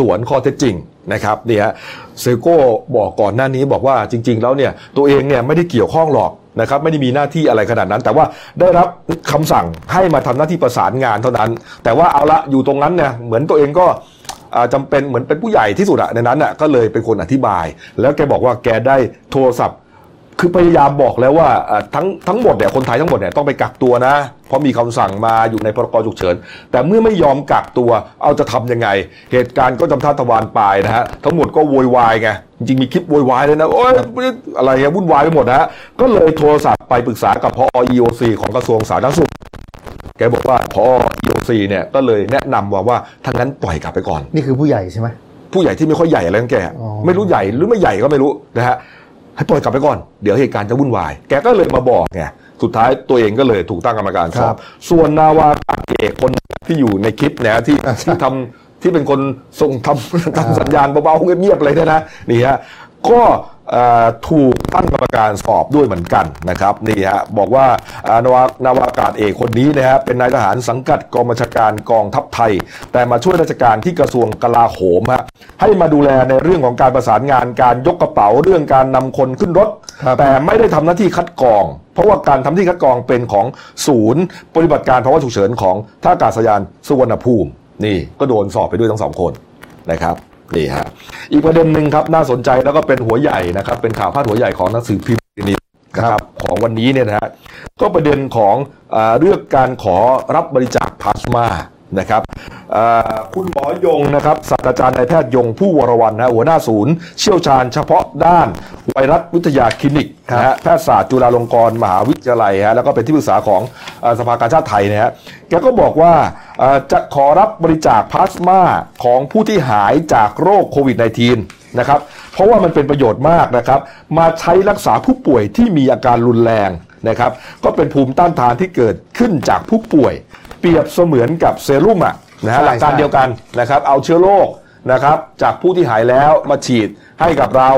สวนข้อเท็จจริงนะครับนี่ฮะเซโก้บอกก่อนหน้านี้บอกว่าจริงๆแล้วเนี่ยตัวเองเนี่ยไม่ได้เกี่ยวข้องหรอกนะครับไม่ได้มีหน้าที่อะไรขนาดนั้นแต่ว่าได้รับคำสั่งให้มาทำหน้าที่ประสานงานเท่านั้นแต่ว่าเอาละอยู่ตรงนั้นเนี่ยเหมือนตัวเองก็จำเป็นเหมือนเป็นผู้ใหญ่ที่สุดอะในนั้นอะก็เลยเป็นคนอธิบายแล้วแกบอกว่าแกได้โทรศัพท์คือพยายามบอกแล้วว่าทั้งทั้งหมดเนี่ยคนไทยทั้งหมดเนี่ยต้องไปกักตัวนะเพราะมีคำสั่งมาอยู่ในพรกฉุกเฉินแต่เมื่อไม่ยอมกักตัวเอาจะทำยังไงเหตุการณ์ก็จำท่าทวารปลายนะฮะทั้งหมดก็โวยวายไงจริงๆมีคลิปโวยวายเลยนะโอ๊ยอะไรเงี้ยวุ่นวายไปหมดนะก็เลยโทรศัพท์ไปปรึกษากับผอ อี โอ ซี ของกระทรวงสาธารณสุขแกบอกว่าผอ อี โอ ซี เนี่ยก็เลยแนะนำว่าว่าทั้งนั้นปล่อยกลับไปก่อนนี่คือผู้ใหญ่ใช่ไหมผู้ใหญ่ที่ไม่ค่อยใหญ่อะไรนั่นแกไม่รู้ใหญ่หรือไม่ใหญ่ก็ไม่รู้นะฮะให้ปล่อยกลับไปก่อนเดี๋ยวเหตุการณ์จะวุ่นวายแกก็เลยมาบอกไงสุดท้ายตัวเองก็เลยถูกตั้งกรรมการสอบส่วนนาวาอากาศเอกคนที่อยู่ในคลิปนะที่ที่ทำที่เป็นคนส่งทำทำสัญญาณเบาๆเงียบๆเลยนะนี่ฮะก็ถูกตั้งกรรมการสอบด้วยเหมือนกันนะครับนี่ฮะบอกว่านาวานาวาอากาศเอกคนนี้นะฮะเป็นนายทหารสังกัดกองบัญชาการกองทัพไทยแต่มาช่วยราชการที่กระทรวงกลาโหมฮะให้มาดูแลในเรื่องของการประสานงานการยกกระเป๋าเรื่องการนำคนขึ้นรถแต่ไม่ได้ทำหน้าที่คัดกรองเพราะว่าการทำที่คัดกรองเป็นของศูนย์ปฏิบัติการภาวะฉุกเฉินของท่าอากาศยานสุวรรณภูมินี่ก็โดนสอบไปด้วยทั้งสองคนนะครับนี่ฮะอีกประเด็นหนึ่งครับน่าสนใจแล้วก็เป็นหัวใหญ่นะครับเป็นข่าวพาดหัวใหญ่ของหนังสือพิมพ์นี้นะครับของวันนี้เนี่ยนะฮะก็ประเด็นของเรื่องการขอรับบริจาคพลาสมานะครับคุณหมอยงนะครับศาสตราจารย์นายแพทย์ยงผู้วรวรรณนะหัวหน้าศูนย์เชี่ยวชาญเฉพาะด้านไวรัสวิทยาคลินิกนะฮะแพทยศาสตร์จุฬาลงกรณ์มหาวิทยาลัยฮะแล้วก็เป็นที่ปรึกษาของสภากาชาดไทยนะฮะแกก็บอกว่าจะขอรับบริจาคพลาสมาของผู้ที่หายจากโรคโควิด สิบเก้า นะครับเพราะว่ามันเป็นประโยชน์มากนะครับมาใช้รักษาผู้ป่วยที่มีอาการรุนแรงนะครับก็เป็นภูมิต้านทานที่เกิดขึ้นจากผู้ป่วยเปรียบเสมือนกับเซรุ่มอ่ะนะฮะหลักการเดียวกันนะครับเอาเชื้อโรคนะครับจากผู้ที่หายแล้วมาฉีดให้กับเรา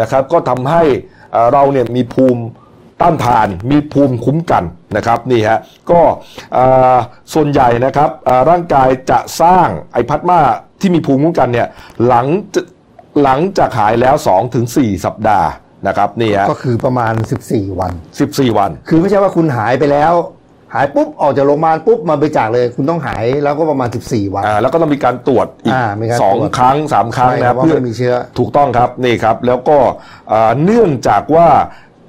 นะครับก็ทำให้เราเนี่ยมีภูมิ ต้านทานมีภูมิคุ้มกันนะครับนี่ฮะก็ส่วนใหญ่นะครับร่างกายจะสร้างไอพลาสมาที่มีภูมิคุ้มกันเนี่ยหลังหลังจากหายแล้ว สองถึงสี่ สัปดาห์นะครับนี่ฮะก็คือประมาณสิบสี่วันสิบสี่วันคือไม่ใช่ว่าคุณหายไปแล้วหายปุ๊บออกจากโรงพยาบาลปุ๊บมาบริจาคเลยคุณต้องหายแล้วก็ประมาณสิบสี่วันอ่าแล้วก็ต้องมีการตรวจอีกสองครั้งสามครั้งนะเพื่อมีเชื้อถูกต้องครับนี่ครับแล้วก็เนื่องจากว่า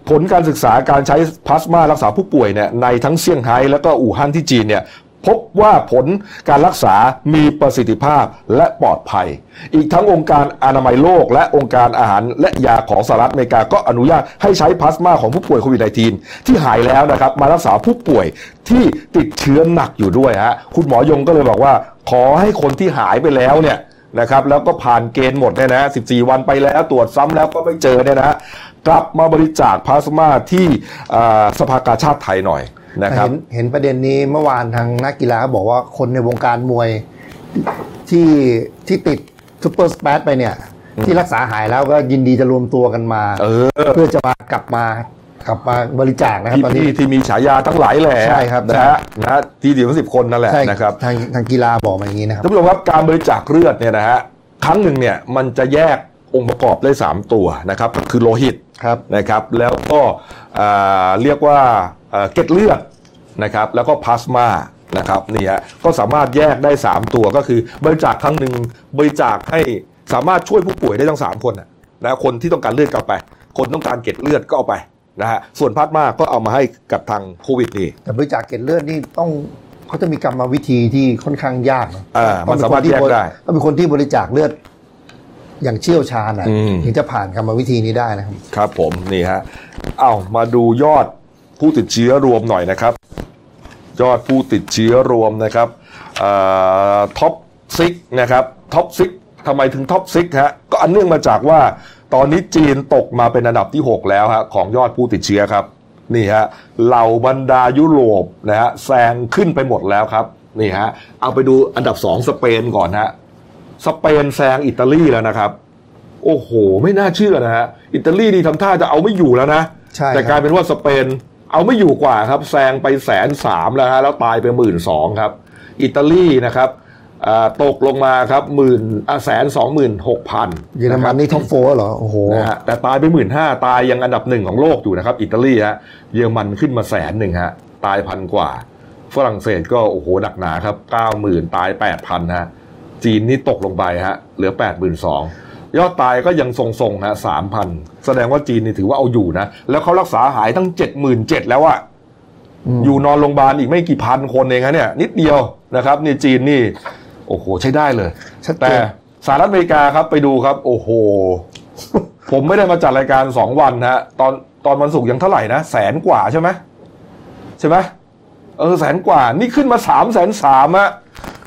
ผลการศึกษาการใช้พลาสมารักษาผู้ป่วยเนี่ยในทั้งเซี่ยงไฮ้และก็อู่ฮั่นที่จีนเนี่ยพบว่าผลการรักษามีประสิทธิภาพและปลอดภัยอีกทั้งองค์การอนามัยโลกและองค์การอาหารและยาของสหรัฐอเมริกาก็อนุญาตให้ใช้พลาสมาของผู้ป่วยโควิด สิบเก้า ที่หายแล้วนะครับมารักษาผู้ป่วยที่ติดเชื้อหนักอยู่ด้วยฮะคุณหมอยงก็เลยบอกว่าขอให้คนที่หายไปแล้วเนี่ยนะครับแล้วก็ผ่านเกณฑ์หมดเนี่ยนะสิบสี่วันไปแล้วตรวจซ้ำแล้วก็ไม่เจอเนี่ยนะกลับมาบริจาคพลาสมาที่สภากาชาดไทยหน่อยนะครับเห็นเห็นประเด็นนี้เมื่อวานทางนักกีฬาบอกว่าคนในวงการมวยที่ที่ติดซูเปอร์สแปซไปเนี่ยที่รักษาหายแล้วก็ยินดีจะรวมตัวกันมาเออเพื่อจะมากลับมากลับมาบริจาคนะครับตอนนี้ที่มีฉายาทั้งหลายแหละใช่ครับนะฮะนะทีเดียวสิบคนนั่นแหละนะครับทางทางกีฬาบอกมาอย่างนี้นะครับท่านผู้ชมครับการบริจาคเลือดเนี่ยนะฮะครั้งหนึ่งเนี่ยมันจะแยกองค์ประกอบได้สามตัวนะครับก็คือโลหิตนะครับแล้วก็เรียกว่าเกล็ดเลือดนะครับแล้วก็พลาสมานะครับนี่ฮะก็สามารถแยกได้สามตัวก็คือบริจาคครั้งหนึ่งบริจาคให้สามารถช่วยผู้ป่วยได้ทั้งสามคนนะคนที่ต้องการเลือดก็เอาไปคนต้องการเกล็ดเลือดก็เอาไปนะฮะส่วนพลาสมาก็เอามาให้กับทางโควิดนี่แต่บริจาคเกล็ดเลือดนี่ต้องเขาจะมีกรรมวิธีที่ค่อนข้างยากนะมันสามารถแยกได้ต้องเป็นคนที่บริจาคเลือดอย่างเชี่ยวชาญนะถึงจะผ่านกรรมวิธีนี้ได้นะครับครับผมนี่ฮะเอามาดูยอดผู้ติดเชื้อรวมหน่อยนะครับยอดผู้ติดเชื้อรวมนะครับท็อปซิกนะครับท็อปซิกทำไมถึงท็อปซิกฮะก็อันเนื่องมาจากว่าตอนนี้จีนตกมาเป็นอันดับที่หกแล้วฮะของยอดผู้ติดเชื้อครับนี่ฮะเหล่าบรรดายุโรปนะฮะแซงขึ้นไปหมดแล้วครับนี่ฮะเอาไปดูอันดับสองสเปนก่อนฮะสเปนแซงอิตาลีแล้วนะครับโอ้โหไม่น่าเชื่อนะฮะอิตาลีนี่ทำท่าจะเอาไม่อยู่แล้วนะแต่กลายเป็นว่าสเปนเอาไม่อยู่กว่าครับแซงไปแสนสามแล้วฮะแล้วตายไปหมื่นสองครับอิตาลีนะครับตกลงมาครับหมื่นแสนสองหมื่นหกพันเยอรมันนี่ท็อปโฟร์เหรอโอ้โหแต่ตายไปหมื่นห้าตายยังอันดับหนึ่งของโลกอยู่นะครับอิตาลีฮะเยอรมันขึ้นมาแสนหนึ่งฮะตายพันกว่าฝรั่งเศสก็โอ้โหหนักหนาครับเก้าหมื่นตายแปดพันฮะจีนนี่ตกลงไปฮะเหลือ แปดหมื่นสองพัน ยอดตายก็ยังทรงๆฮะ สามพัน แสดงว่าจีนนี่ถือว่าเอาอยู่นะแล้วเขารักษาหายทั้ง เจ็ดหมื่นเจ็ดพัน แล้วอะอยู่นอนโรงพยาบาลอีกไม่กี่พันคนเองฮะเนี่ยนิดเดียวนะครับนี่จีนนี่โอ้โหใช้ได้เลยแต่สหรัฐอเมริกาครับไปดูครับโอ้โห ผมไม่ได้มาจัดรายการสองวันฮะตอนตอนวันศุกร์ยังเท่าไหร่นะแสนกว่าใช่ไหมใช่ไหมเออแสนกว่านี่ขึ้นมา สามแสนสามหมื่น ฮะ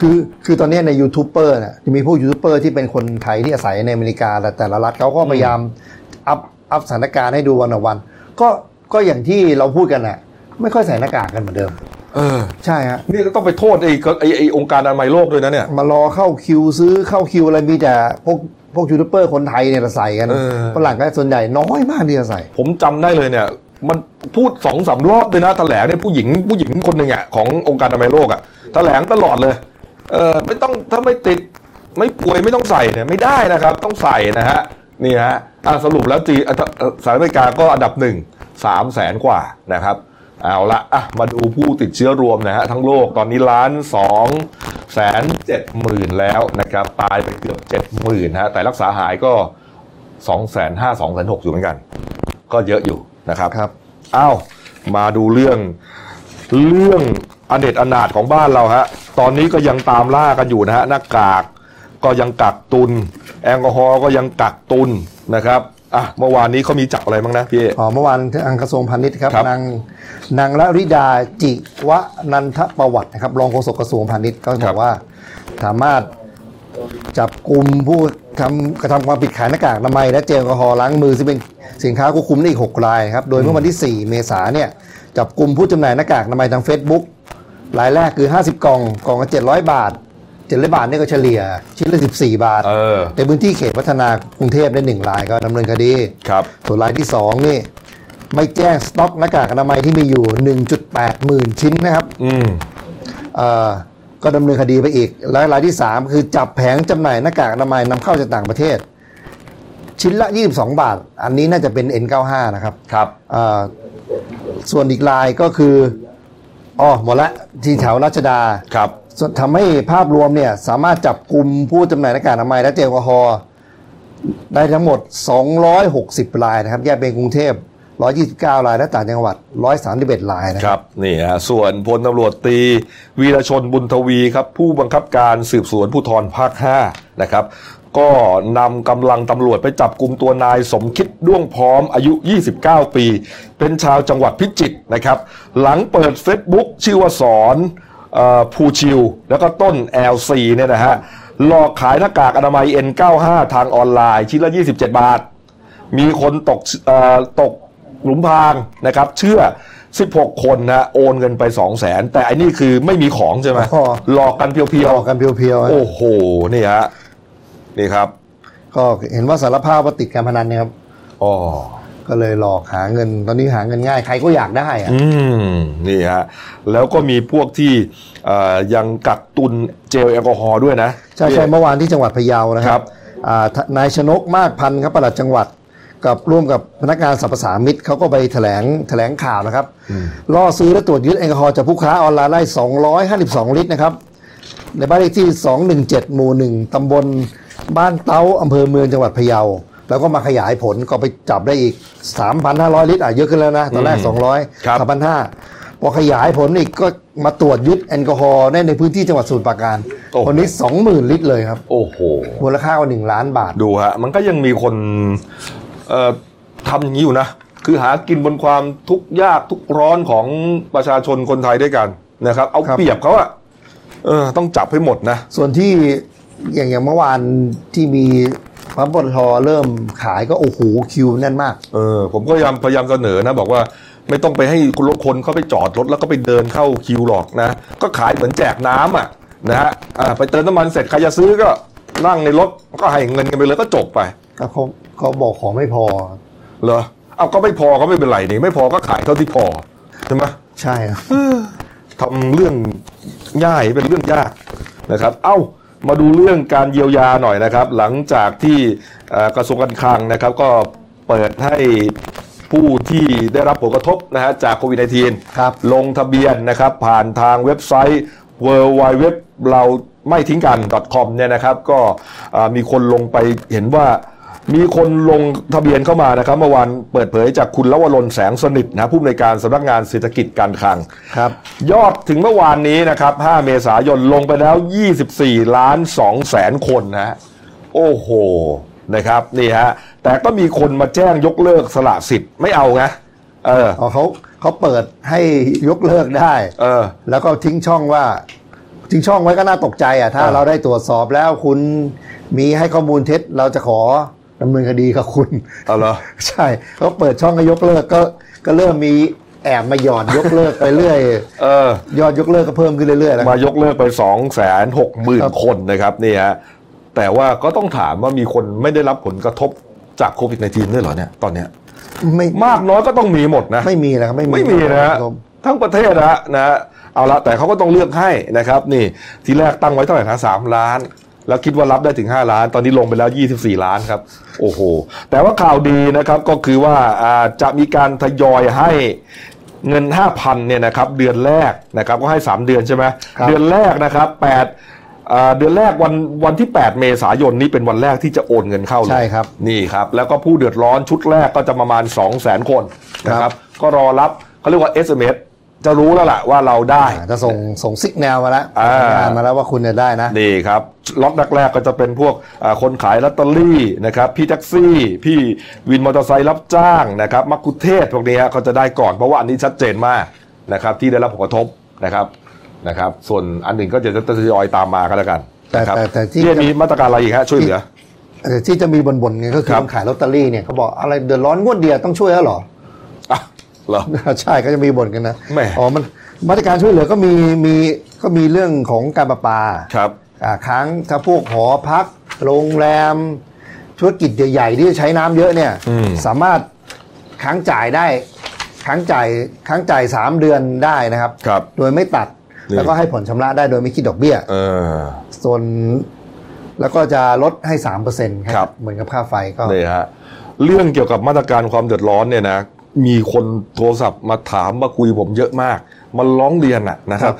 คือคือตอนนี้ในยูทูบเบอร์เนี่ยมีพวกยูทูบเบอร์ที่เป็นคนไทยที่อาศัยในอเมริกาแต่แต่ละรัฐเขาก็พยายามอัพอัพสถานการณ์ให้ดูวันต่อวันก็ก็อย่างที่เราพูดกันน่ะไม่ค่อยใส่หน้ากากกันเหมือนเดิมเออใช่ฮะนี่เราต้องไปโทษไอ้ไอ้ไอ้องค์การอนามัยโลกด้วยนะเนี่ยมารอเข้าคิวซื้อเข้าคิวอะไรมีแต่พวกพวกยูทูบเบอร์คนไทยเนี่ยใส่กันฝรั่งก็ส่วนใหญ่น้อยมากที่จะใส่ผมจำได้เลยเนี่ยมันพูดสองสามรอบเลยนะแถลงเนี่ยผู้หญิงผู้หญิงคนหนึ่งอ่ะขององค์การอนามัยโลกอ่ะแถลงตลอดเลยเออไม่ต้องถ้าไม่ติดไม่ป่วยไม่ต้องใส่เนี่ยไม่ได้นะครับต้องใส่นะฮะนี่ฮะสรุปแล้วจีสหรัฐอเมริกาก็อันดับหนึ่งสามแสนกว่านะครับเอาละอ่ะมาดูผู้ติดเชื้อรวมนะฮะทั้งโลกตอนนี้ล้านสองแสนเจ็ดหมื่นแล้วนะครับตายไปเกือบเจ็ดหมื่นฮะแต่รักษาหายก็สองแสนห้าสองแสนหกอยู่เหมือนกันก็เยอะอยู่นะครับครับอ้าวมาดูเรื่องเรื่องอเนจอนาถของบ้านเราฮะตอนนี้ก็ยังตามล่ากันอยู่นะฮะหน้ากากก็ยังกักตุนแอลกอฮอล์ก็ยังกักตุนนะครับอ่ะเมื่อวานนี้เขามีจับอะไรบ้างนะพี่อ๋อเมื่อวานทางกระทรวงพาณิชย์ครับนางนางละริดาจิวนันทประวัตินะครับรองโฆษกกระทรวงพาณิชย์ก็บอกว่าสามารถจับกลุ่มผู้ทำกระทำความผิดขายหน้ากากอนามัยและเจลแอลกอฮอล์ล้างมือซึ่งเป็นสินค้าควบคุมได้อีกหกรายครับโดยเมื่อวันที่สี่เมษายนเนี่ยจับกลุ่มผู้จำหน่ายหน้ากากอนามัยทาง Facebookรายแรกคือห้าสิบกล่องกล่องละเจ็ดร้อยบาทเจ็ดร้อยบาทนี่ก็เฉลี่ยชิ้นละสิบสี่บาทในพื้นที่เขตพัฒนากรุงเทพได้หนึ่งรายก็ดำเนินคดีครับส่วนรายที่สองนี่ ไม่แจ้งสต็อกหน้ากากอนามัยที่มีอยู่ หนึ่งจุดแปดหมื่น ชิ้นนะครับอืมเอ่อก็ดำเนินคดีไปอีกและรายที่สามคือจับแผงจำหน่ายหน้ากากอนามัยนำเข้าจากต่างประเทศชิ้นละยี่สิบสองบาทอันนี้น่าจะเป็น เอ็น เก้าห้า นะครับครับอ่าส่วนอีกรายก็คืออ๋อหมดละที่แถวรัชดาครับทำให้ภาพรวมเนี่ยสามารถจับกลุ่มผู้จำหน่ายหน้ากากอนามัยและเจลแอลกอฮอล์ได้ทั้งหมดสองร้อยหกสิบรายนะครับแยกเป็นกรุงเทพหนึ่งร้อยยี่สิบเก้ารายและต่างจังหวัดหนึ่งร้อยสามสิบเอ็ดรายนะครับนี่ฮะส่วนพลตำรวจตรีวีรชนบุญทวีครับผู้บังคับการสืบสวนภูธรภาคห้านะครับก็นำกำลังตำรวจไปจับกุมตัวนายสมคิดด้วงพร้อมอายุยี่สิบเก้าปีเป็นชาวจังหวัดพิจิตรนะครับหลังเปิดเฟซบุ๊กชื่อว่าสอนภูชิวแล้วก็ต้น แอล ซี เนี่ยนะฮะหลอกขายหน้ากากอนามัย เอ็น เก้าห้า ทางออนไลน์ชิ้นละยี่สิบเจ็ดบาทมีคนตกตกหลุมพรางนะครับเชื่อสิบหกคนนะโอนเงินไป สองแสน แต่อันนี้คือไม่มีของใช่ไหมหลอกกันเพียวๆหลอกกันเพียวๆโอ้โหนี่ฮะนี่ครับก็เห็นว่าสารภาพว่าติดการพนันนะครับอ๋อก็เลยหลอกหาเงินตอนนี้หาเงินง่ายใครก็อยากได้อ่ะอืมนี่ฮะแล้วก็มีพวกที่ยังกักตุนเจลแอลกอฮอล์ด้วยนะใช่ใช่เมื่อวานที่จังหวัดพะเยานะครับนายชนกมากพันครับปลัดจังหวัดกับร่วมกับพนักงานสรรพสามิตเขาก็ไปแถลงแถลงข่าวนะครับล่อซื้อและตรวจยึดแอลกอฮอล์จากผู้ค้าออนไลน์ได้สองร้อยห้าสิบสองลิตรนะครับในบ้านเลขที่สองหนึ่งเจ็ดหมู่หนึ่งตำบลบ้านเต้าอำเภอเมืองจังหวัดพะเยาแล้วก็มาขยายผลก็ไปจับได้อีก สามพันห้าร้อยลิตรอ่ะเยอะขึ้นแล้วนะตอนแรกสองร้อย สามพันห้าร้อยพอขยายผลอีกก็มาตรวจยึดแอลกอฮอล์ได้ในพื้นที่จังหวัดสมุทรปราการคนนี้ สองหมื่นลิตรเลยครับโอ้โหมูลค่ากว่าหนึ่งล้านบาทดูฮะมันก็ยังมีคนเอ่อทำอย่างนี้อยู่นะคือหากินบนความทุกข์ยากทุกร้อนของประชาชนคนไทยด้วยกันนะครับเอาเปรียบเขาอะเออต้องจับให้หมดนะส่วนที่อย่างอย่างเมื่อวานที่มีพระบททอเริ่มขายก็โอ้โหคิวแน่นมากเออผมก็พยายามพยายามเสนอนะบอกว่าไม่ต้องไปให้คนรถคนเขาไปจอดรถแล้วก็ไปเดินเข้าคิวหรอกนะก็ขายเหมือนแจกน้ำอ่ะนะฮะไปเติมน้ำมันเสร็จใครจะซื้อก็นั่งในรถก็ให้เงินกันไปเลยก็จบไปก็เขาเขาบอกของไม่พอเหรอเอาก็ไม่พอก็ไม่เป็นไรนี่ไม่พอก็ขายเท่าที่พอใช่ไหมใช่ครับทำเรื่องง่ายเป็นเรื่องยากนะครับเอ้ามาดูเรื่องการเยียวยาหน่อยนะครับหลังจากที่กระทรวงการคลังนะครับก็เปิดให้ผู้ที่ได้รับผลกระทบนะฮะจากโควิด สิบเก้า ลงทะเบียนนะครับผ่านทางเว็บไซต์ เวิลด์ไวด์เว็บ เราไม่ทิ้งกัน ดอท คอม เนี่ยนะครับก็มีคนลงไปเห็นว่ามีคนลงทะเบียนเข้ามานะครับเมื่อวานเปิดเผยจากคุณลวรนแสงสนิทนะผู้อำนวยการสำนักงานเศรษฐกิจการคลังครับยอดถึงเมื่อวานนี้นะครับห้าเมษายนลงไปแล้ว ยี่สิบสี่ล้านสองแสนคนนะโอ้โหนะครับนี่ฮะแต่ก็มีคนมาแจ้งยกเลิกสละสิทธิ์ไม่เอานะเออเขาเขาเปิดให้ยกเลิกได้เออแล้วก็ทิ้งช่องว่าทิ้งช่องไว้ก็น่าตกใจอ่ะถ้า เ, เราได้ตรวจสอบแล้วคุณมีให้ข้อมูลเท็จเราจะขอดำเนินคดีกับคุณเอาเหรอใช่เขาเปิดช่องให้ยกเลิกก็ก็เริ่มมีแอบมาหยอดยกเลิกไปเรื่อยเออยอดยกเลิกก็เพิ่มขึ้นเรื่อยๆมายกเลิกไป สองแสนหกหมื่นคนนะครับนี่ฮะแต่ว่าก็ต้องถามว่ามีคนไม่ได้รับผลกระทบจากโควิด สิบเก้า ด้วยเหรอเนี่ยตอนเนี้ยไม่มากน้อยก็ต้องมีหมดนะไม่มีนะครับไม่มีไม่มีนะทั้งประเทศนะนะเอาละแต่เขาก็ต้องเลือกให้นะครับนี่ทีแรกตั้งไว้เท่าไหร่นะสามล้านแล้วคิดว่ารับได้ถึงห้าล้านตอนนี้ลงไปแล้วยี่สิบสี่ล้านครับโอ้โหแต่ว่าข่าวดีนะครับก็คือว่าจะมีการทยอยให้เงิน ห้าพัน เนี่ยนะครับเดือนแรกนะครับก็ให้สามเดือนใช่ไหมเดือนแรกนะครับแปดเดือนแรกวันวันที่แปดเมษายนนี้เป็นวันแรกที่จะโอนเงินเข้าเลยใช่ครับนี่ครับแล้วก็ผู้เดือดร้อนชุดแรกก็จะประมาณ สองแสนคนนะครับก็รอรับเขาเรียกว่า เอส เอ็ม เอสจะรู้แล้วล่ะว่าเราได้จะส่งส่งซิกแนลมาแล้วงานมาแล้วว่าคุณเนี่ยได้นะนี่ครับล็อตแรกๆก็จะเป็นพวกคนขายลอตเตอรี่นะครับพี่แท็กซี่พี่วินมอเตอร์ไซค์รับจ้างนะครับมัคคุเทศพวกนี้เขาจะได้ก่อนเพราะว่าอันนี้ชัดเจนมากนะครับที่ได้รับผลกระทบนะครับนะครับส่วนอันหนึ่งก็จะจะทยอยตามมาก็แล้วกันแต่แต่ที่มีมาตรการอะไรอีกฮะช่วยเหลือที่จะมีบ่นๆไงก็คือคนขายลอตเตอรี่เนี่ยเขาบอกอะไรเดือดร้อนงวดเดียวต้องช่วยแล้วหรอใช่ก็จะมีบ่นกันนะอ๋อมันมาตรการช่วยเหลือก็มีมีก็มีเรื่องของการประปาครับค้างถ้าพวกหอพักโรงแรมธุรกิจใหญ่ๆที่ใช้น้ำเยอะเนี่ยสามารถค้างจ่ายได้ ครั้งจ่ายครั้งจ่ายสามเดือนได้นะครับโดยไม่ตัดแล้วก็ให้ผลชำระได้โดยไม่คิดดอกเบี้ยส่วนแล้วก็จะลดให้ สามเปอร์เซ็นต์ ครับเหมือนกับค่าไฟก็นี่ฮะเรื่องเกี่ยวกับมาตรการความเดือดร้อนเนี่ยนะมีคนโทรศัพท์มาถามมาคุยผมเยอะมากมันร้องเรียนอ่ะนะครับ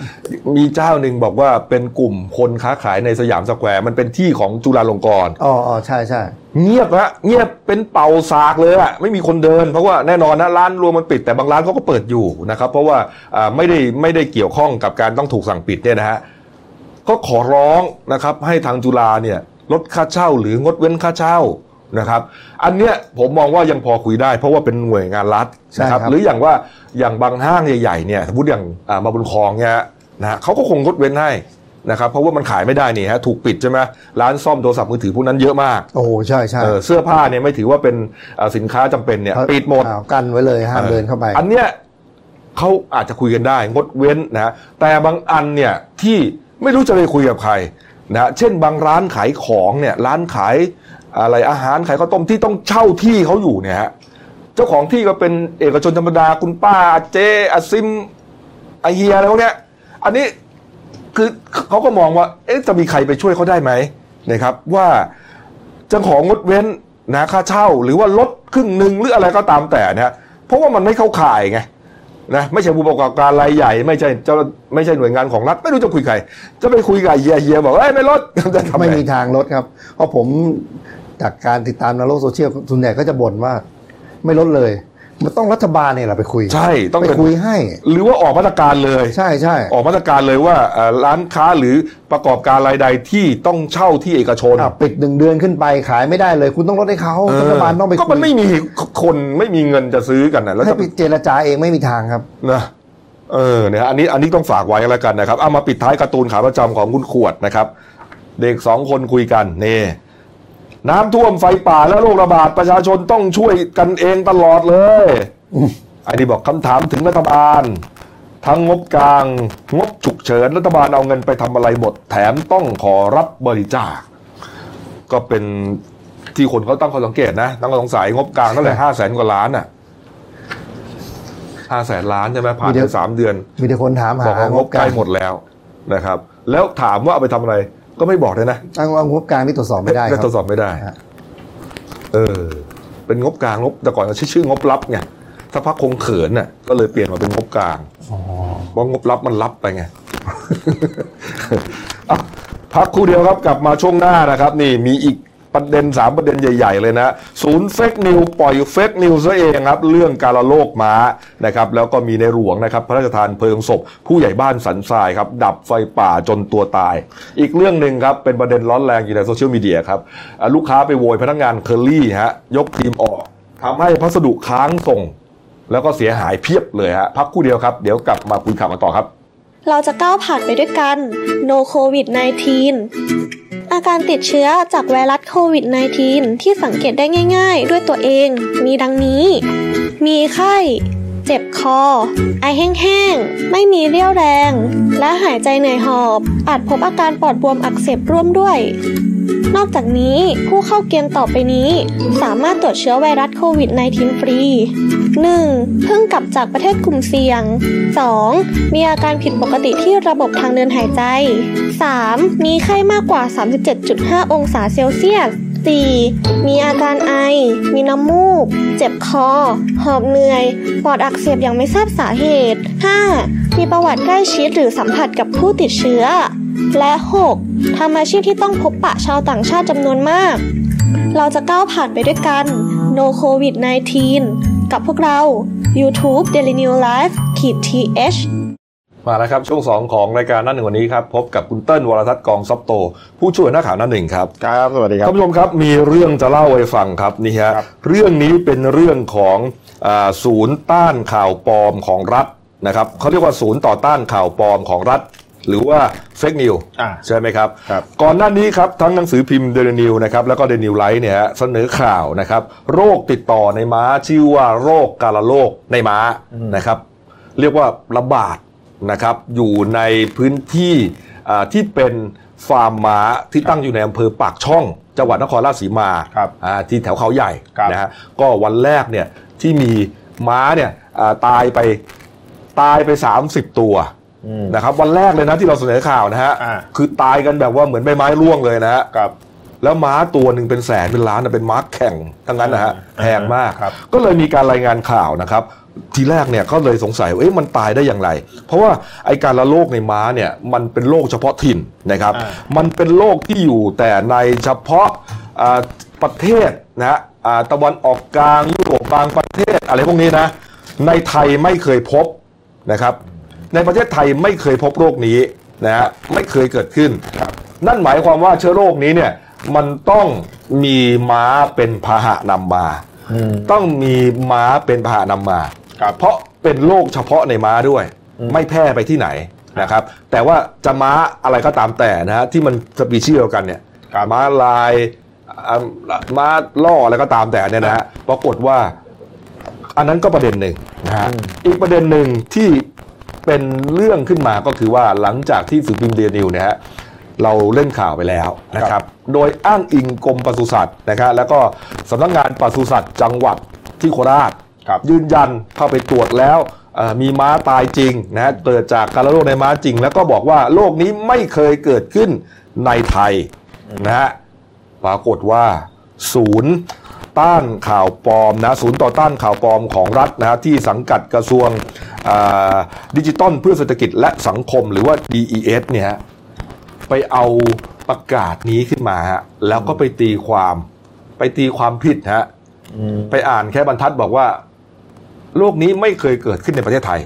มีเจ้าหนึ่งบอกว่าเป็นกลุ่มคนค้าขายในสยามสแควร์มันเป็นที่ของจุฬาลงกรณ์อ๋ออ๋อใช่ใช่เงียบละเงียบเป็นเป่าสากเลยอ่ะไม่มีคนเดินเพราะว่าแน่นอนนะร้านรวมมันปิดแต่บางร้านเขาก็เปิดอยู่นะครับเพราะว่าไม่ได้ไม่ได้เกี่ยวข้องกับการต้องถูกสั่งปิดเนี่ยนะฮะก็ขอร้องนะครับให้ทางจุฬาเนี่ยลดค่าเช่าหรืองดเว้นค่าเช่านะครับอันเนี้ยผมมองว่ายังพอคุยได้เพราะว่าเป็นหน่วยงานรัฐนะครับหรืออย่างว่าอย่างบางห้างใหญ่ๆเนี่ยสมมติอย่างมาบุญคลองเนี่ยนะฮะเขาก็คงงดเว้นให้นะครับเพราะว่ามันขายไม่ได้นี่ฮะถูกปิดใช่ไหมร้านซ่อมโทรศัพท์มือถือพวกนั้นเยอะมากโอ้ใช่ใช่เสื้อผ้าเนี่ยไม่ถือว่าเป็นสินค้าจำเป็นเนี่ยปิดหมดกันไว้เลยห้ามเดินเข้าไปอันเนี้ยเขาอาจจะคุยกันได้งดเว้นนะแต่บางอันเนี่ยที่ไม่รู้จะไปคุยกับใครนะเช่นบางร้านขายของเนี่ยร้านขายอะไรอาหารขายข้าวต้มที่ต้องเช่าที่เขาอยู่เนี่ยฮะเจ้าของที่ก็เป็นเอกชนธรรมดาคุณป้าเจ๊อาซิมอาเฮียอะไรพวกเนี้ยอันนี้คือเขาก็มองว่าเอ๊ะจะมีใครไปช่วยเขาได้ไหมนะครับว่าจะของงดเว้นนะค่าเช่าหรือว่าลดครึ่งหนึ่งหรืออะไรก็ตามแต่นะเพราะว่ามันไม่เข้าข่ายไงนะไม่ใช่ผู้ประกอบการรายใหญ่ไม่ใช่เจ้าไม่ใช่หน่วยงานของรัฐไม่รู้จะคุยใครจะไปคุยกับเฮียเฮียบอกเอ้ยไม่ลดจะทำไม่มีทางลดครับเพราะผมจากการติดตามในโลกโซเชียลส่วนใหญ่ก็จะบ่นว่าไม่ลดเลยมันต้องรัฐบาลเนี่ยแหละไปคุยใช่ต้องไปคุยให้หรือว่าออกมาตรการเลยใช่ใช่ออกมาตรการเลยว่าร้านค้าหรือประกอบการรายใดที่ต้องเช่าที่เอกชนปิดหนึ่งเดือนขึ้นไปขายไม่ได้เลยคุณต้องลดให้เขารัฐบาลต้องไปก็มันไม่มีคนไม่มีเงินจะซื้อกันนะแล้วจะไปเจรจาเองไม่มีทางครับนะเออเนี่ยอันนี้อันนี้ต้องฝากไว้แล้วกันนะครับเอามาปิดท้ายการ์ตูนขาประจำของคุณขวดนะครับเด็กสองคนคุยกันนี่น้ำท่วมไฟป่าและโรคระบาดประชาชนต้องช่วยกันเองตลอดเลยไอ้นี่บอกคำถามถึงรัฐบาลทั้งงบกลางงบฉุกเฉินรัฐบาลเอาเงินไปทำอะไรหมดแถมต้องขอรับบริจาคก็เป็นที่คนเขาตั้งข้อสังเกตนะตั้งข้อสงสัยงบกลางเท่าไหร่ห้าแสนกว่าล้านอ่ะห้าแสนล้านใช่ไหมผ่านไปสามเดือนมีแต่คนถามหางบกลางหมดแล้วนะครับแล้วถามว่าเอาไปทำอะไรก็ไม่บอกเลยนะเอางบกลางที่ตรวจสอบไม่ได้ครับตรวจสอบไม่ได้เออเป็นงบกลางงบแต่ก่อนชื่อชื่องบลับไงสักพักคงเขินน่ะก็เลยเปลี่ยนมาเป็นงบกลางเพราะงบลับมันลับไปไงพักครู่เดียวครับกลับมาช่วงหน้านะครับนี่มีอีกประเด็นสามประเด็นใหญ่ๆเลยนะศูนย์เฟกนิวปล่อยเฟกนิวซะเองครับเรื่องการละโลกม้านะครับแล้วก็มีในหลวงนะครับพระราชทานเพลิงศพผู้ใหญ่บ้านสันทรายครับดับไฟป่าจนตัวตายอีกเรื่องหนึ่งครับเป็นประเด็นร้อนแรงอยู่ในโซเชียลมีเดียครับลูกค้าไปโวยพนักงานเคอรี่ฮะยกทีมออกทำให้พัสดุค้างส่งแล้วก็เสียหายเพียบเลยฮะพักครู่เดียวครับเดี๋ยวกลับมาคุยข่าวกันต่อครับเราจะก้าวผ่านไปด้วยกัน No โควิดสิบเก้าอาการติดเชื้อจากไวรัสโควิด สิบเก้า ที่สังเกตได้ง่ายๆด้วยตัวเองมีดังนี้มีไข้เจ็บคอไอแห้งๆไม่มีเรี่ยวแรงและหายใจเหนื่อยหอบอาจพบอาการปอดบวมอักเสบร่วมด้วยนอกจากนี้ผู้เข้าเกณฑ์ต่อไปนี้สามารถตรวจเชื้อไวรัสโควิด สิบเก้า ฟรี หนึ่ง เพิ่งกลับจากประเทศกลุ่มเสี่ยง สอง มีอาการผิดปกติที่ระบบทางเดินหายใจ สาม มีไข้มากกว่า สามสิบเจ็ดจุดห้า องศาเซลเซียส สี่ มีอาการไอมีน้ำมูกเจ็บคอหอบเหนื่อยปอดอักเสบอย่างไม่ทราบสาเหตุ ห้า มีประวัติใกล้ชิดหรือสัมผัสกับผู้ติดเชื้อและหกทำอาชีพที่ต้องพบปะชาวต่างชาติจำนวนมากเราจะก้าวผ่านไปด้วยกัน No โควิดสิบเก้า กับพวกเรา YouTube Daily New Life ขีด ที เอช มาแล้วครับช่วงสองของรายการหน้าหนึ่งวันนี้ครับพบกับคุณเติ้ลวรทัศน์กองซับโตผู้ช่วยหน้าข่าวหน้าหนึ่งครับครับสวัสดีครับท่านผู้ชมครับมีเรื่องจะเล่าให้ฟังครับนี่ฮะเรื่องนี้เป็นเรื่องของศูนย์ต้านข่าวปลอมของรัฐนะครับเขาเรียกว่าศูนย์ต่อต้านข่าวปลอมของรัฐหรือว่าเฟกนิวใช่ไหมครับก่อนหน้านี้ครับทั้งหนังสือพิมพ์เดลินิวนะครับแล้วก็เดลินิวไลท์เนี่ยเสนอข่าวนะครับโรคติดต่อในม้าชื่อว่าโรคกาฬโรคในม้านะครับเรียกว่าระบาดนะครับอยู่ในพื้นที่ที่เป็นฟาร์มม้าที่ตั้งอยู่ในอำเภอปากช่องจังหวัดนครราชสีมาที่แถวเขาใหญ่นะฮะก็วันแรกเนี่ยที่มี ม้าเนี่ยตายไปตายไปสามสิบตัวนะครับวันแรกเลยนะที่เราเสนอข่าวนะฮะคือตายกันแบบว่าเหมือนใบไม้ร่วงเลยนะฮะแล้วม้าตัวหนึ่งเป็นแสนเป็นล้านเป็นม้าแข่งทั้งนั้นนะฮะแพงมากก็เลยมีการรายงานข่าวนะครับทีแรกเนี่ยเขาเลยสงสัยว่าเอ๊ะมันตายได้อย่างไรเพราะว่าไอการละโรคในม้าเนี่ยมันเป็นโรคเฉพาะถิ่นนะครับมันเป็นโรคที่อยู่แต่ในเฉพาะประเทศนะตะวันออกกลางยุโรปบางประเทศอะไรพวกนี้นะในไทยไม่เคยพบนะครับในประเทศไทยไม่เคยพบโรคนี้นะฮะไม่เคยเกิดขึ้นนั่นหมายความว่าเชื้อโรคนี้เนี่ยมันต้องมีม้าเป็นพาหะนำมาต้องมีม้าเป็นพาหะนำมาเพราะเป็นโรคเฉพาะในม้าด้วยไม่แพร่ไปที่ไหนนะครับแต่ว่าจะม้าอะไรก็ตามแต่นะฮะที่มันสปีชีส์เดียวกันเนี่ยม้าลายม้าล่ออะไรก็ตามแต่เนี่ยนะฮะปรากฏว่าอันนั้นก็ประเด็นหนึ่งนะฮะอีกประเด็นหนึ่งที่เป็นเรื่องขึ้นมาก็คือว่าหลังจากที่สื่อพิมพ์เดนิวเนี่ยฮะเราเล่นข่าวไปแล้วนะครับโดยอ้างอิงกรมปศุสัตว์นะครับแล้วก็สำนักงานปศุสัตว์จังหวัดที่โคราชยืนยันเข้าไปตรวจแล้วมีม้าตายจริงนะเกิดจากการละโรคในม้าจริงแล้วก็บอกว่าโรคนี้ไม่เคยเกิดขึ้นในไทยนะฮะปรากฏว่าศูนย์ต้านข่าวปลอมนะศูนย์ต่อต้านข่าวปลอมของรัฐนะที่สังกัดกระทรวงดิจิทัลเพื่อเศรษฐกิจและสังคมหรือว่า ดี อี เอส เนี่ยไปเอาประกาศนี้ขึ้นมาฮะแล้วก็ไปตีความไปตีความผิดฮะไปอ่านแค่บรรทัดบอกว่าโรคนี้ไม่เคยเกิดขึ้นในประเทศไทย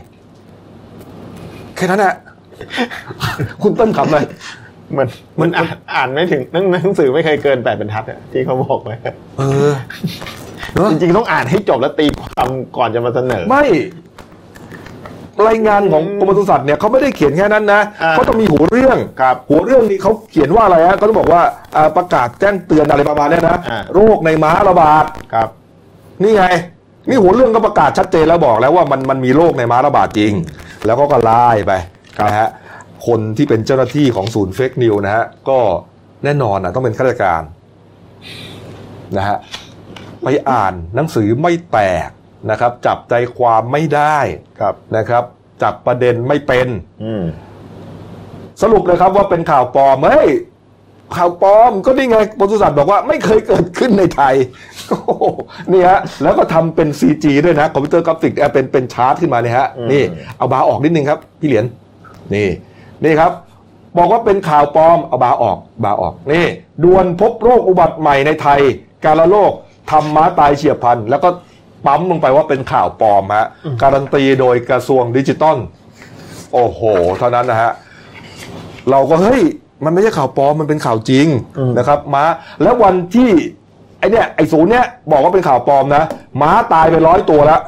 แค่นั้นฮะ คุณต้นขำเลยมันมันอ่านไม่ถึงหนังสือไม่เคยเกินแปดบรรทัดอ่ะที่เขาบอกไว้เออจริงๆต้องอ่านให้จบแล้วตีความก่อนจะมาเสนอไม่รายงานของกรมปศุสัตว์เนี่ยเขาไม่ได้เขียนแค่นั้นนะเขาต้องมีหัวเรื่องหัวเรื่องนี้เขาเขียนว่าอะไรฮะเขาต้องบอกว่าประกาศแจ้งเตือนอะไรประมาณนี้นะโรคในม้าระบาดนี่ไงนี่หัวเรื่องก็ประกาศชัดเจนแล้วบอกแล้วว่ามันมันมีโรคในม้าระบาดจริงแล้วก็ไล่ไปนะฮะคนที่เป็นเจ้าหน้าที่ของศูนย์เฟกนิวนะฮะก็แน่นอนนะต้องเป็นข้าราชการนะฮะไปอ่านหนังสือไม่แตกนะครับจับใจความไม่ได้นะครับจับประเด็นไม่เป็นสรุปเลยครับว่าเป็นข่าวปลอมเฮ้ยข่าวปลอมก็นี่ไงปศุสัตว์บอกว่าไม่เคยเกิดขึ้นในไทยนี่ฮะแล้วก็ทำเป็น ซี จี ด้วยนะคอมพิวเตอร์กราฟิกเป็นเป็นชาร์ตขึ้นมาเนี่ยฮะนี่เอาบาร์ออกนิดนึงครับพี่เหรียญนี่นี่ครับบอกว่าเป็นข่าวปลอมเอาบาร์ออกบาร์ออกนี่ด่วนพบโรคอุบัติใหม่ในไทยการละโรคทำม้าตายเฉียบพลันแล้วก็ปั๊มลงไปว่าเป็นข่าวปลอมฮะการันตีโดยกระทรวงดิจิตอลโอ้โหเท่านั้นนะฮะเราก็เฮ้ยมันไม่ใช่ข่าวปลอมมันเป็นข่าวจริงนะครับม้าแล้ววันที่ไอเนี้ยไอศูนย์เนี้ยบอกว่าเป็นข่าวปลอมนะม้าตายไปร้อยตัวแล้ว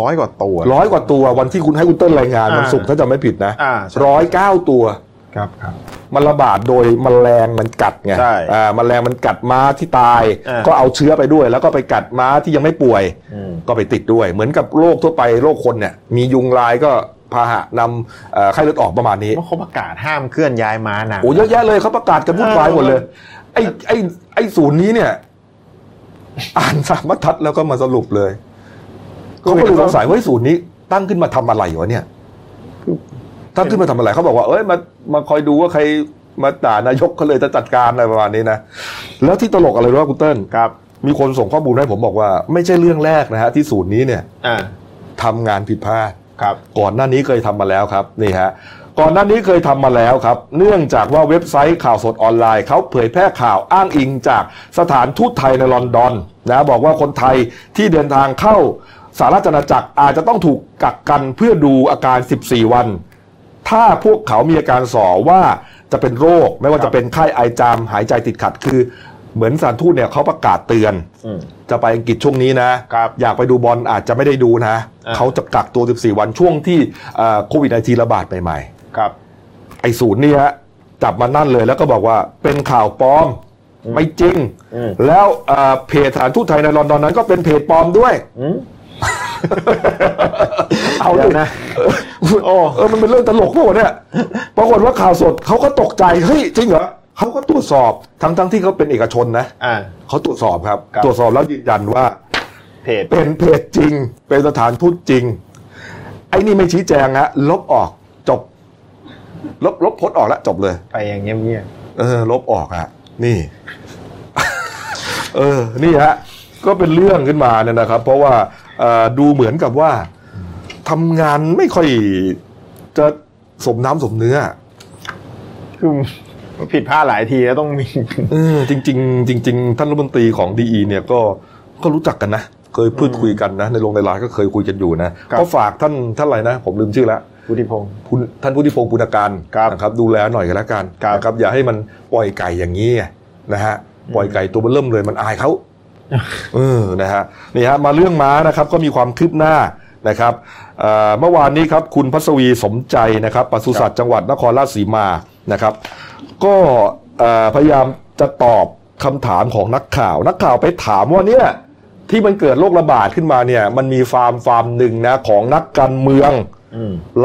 ร้อยกว่าตัวร้อยกว่าตัววันที่คุณให้คุณเติ้ลรายงานวันศุกร์ถ้าจำไม่ผิดนะร้อยเก้าตัวครับครับมันระบาดโดยแมลงมันกัดไงอ่าแมลงมันกัดม้าที่ตายก็เอาเชื้อไปด้วยแล้วก็ไปกัดม้าที่ยังไม่ป่วยก็ไปติดด้วยเหมือนกับโรคทั่วไปโรคคนเนี่ยมียุงลายก็พาหะนำไข้เลือดออกประมาณนี้เขาประกาศห้ามเคลื่อนย้ายม้านะโอ้เยอะแยะเลยเขาประกาศกันวุ่นวายหมดเลยไอ้ไอ้ไอ้ศูนย์นี้เนี่ยอ่านสามบรรทัดแล้วก็มาสรุปเลยก็ไม่รู้สงสัยว่าศูนย์นี้ตั้งขึ้นมาทำอะไรอยู่เนี่ยถ้าขึ้นมาทำอะไรเขาบอกว่าเอ้ยมามาคอยดูว่าใครมาด่านายกเขาเลยจะจัดการอะไรประมาณนี้นะแล้วที่ตลกอะไรรู้ว่าคุณเติ้ลครับมีคนส่งข้อมูลให้ผมบอกว่าไม่ใช่เรื่องแรกนะฮะที่ศูนย์นี้เนี่ยทำงานผิดพลาดครับก่อนหน้านี้เคยทำมาแล้วครับนี่ฮะก่อนหน้านี้เคยทำมาแล้วครับเนื่องจากว่าเว็บไซต์ข่าวสดออนไลน์เขาเผยแพร่ข่าวอ้างอิงจากสถานทูตไทยในลอนดอนนะบอกว่าคนไทยที่เดินทางเข้าสหราชอาณาจักรอาจจะต้องถูกกักกันเพื่อดูอาการสิบสี่วันถ้าพวกเขามีอาการสอว่าจะเป็นโรคไม่ว่าจะเป็นไข้ไอจามหายใจติดขัดคือเหมือนสถานทูตเนี่ยเขาประกาศเตือนจะไปอังกฤษช่วงนี้นะอยากไปดูบอลอาจจะไม่ได้ดูนะเขาจะกักตัวสิบสี่วันช่วงที่โควิดสิบเก้าระบาดใหม่ๆไอศูนย์นี่ฮะจับมานั่นเลยแล้วก็บอกว่าเป็นข่าวปลอมไม่จริงแล้วเพจสถานทูตไทยในลอนดอนนั้นก็เป็นเพจปลอมด้วยเอาเลยนะโอ้เออมันเป็นเรื่องตลกพวกเนี่ยปรากฏว่าข่าวสดเขาก็ตกใจเฮ้ยจริงเหรอเขาก็ตรวจสอบทั้งๆที่เขาเป็นเอกชนนะเขาตรวจสอบครับตรวจสอบแล้วยืนยันว่า เพจเป็นเพจจริงเป็นสถานพูดจริงไอ้นี่ไม่ชี้แจงฮะลบออกจบลบลบโพสต์ออกแล้วจบเลยไปอย่างเงี้ยเออลบออกฮะนี่เออนี่ฮะก็เป็นเรื่องขึ้นมาเนี่ยนะครับเพราะว่าดูเหมือนกับว่าทำงานไม่ค่อยจะสมน้ำสมเนื้อคือผิดพลาดหลายทีแล้วต้องมีจริงจริงจริงท่านรัฐมนตรีของดีอีเนี่ยก็ก็รู้จักกันนะเคยพูดคุยกันนะในโรงในร้านก็เคยคุยกันอยู่นะก็ฝากท่านท่านอะไรนะผมลืมชื่อละผู้ที่พงศ์ท่านผู้ที่พงศ์ปุณการนะครับดูแลหน่อยกันละกันครับอย่าให้มันปล่อยไก่อย่างนี้นะฮะปล่อยไก่ตัวมันเริ่มเลยมันอายเขาเออนะฮะนี่ฮะมาเรื่องม้านะครับก็มีความคืบหน้านะครับเมื่อวานนี้ครับคุณพัศวีสมใจนะครับปศุสัตว์จังหวัดนครราชสีมานะครับก็พยายามจะตอบคำถามของนักข่าวนักข่าวไปถามว่าเนี่ยที่มันเกิดโรคระบาดขึ้นมาเนี่ยมันมีฟาร์มฟาร์มหนึ่งนะของนักการเมือง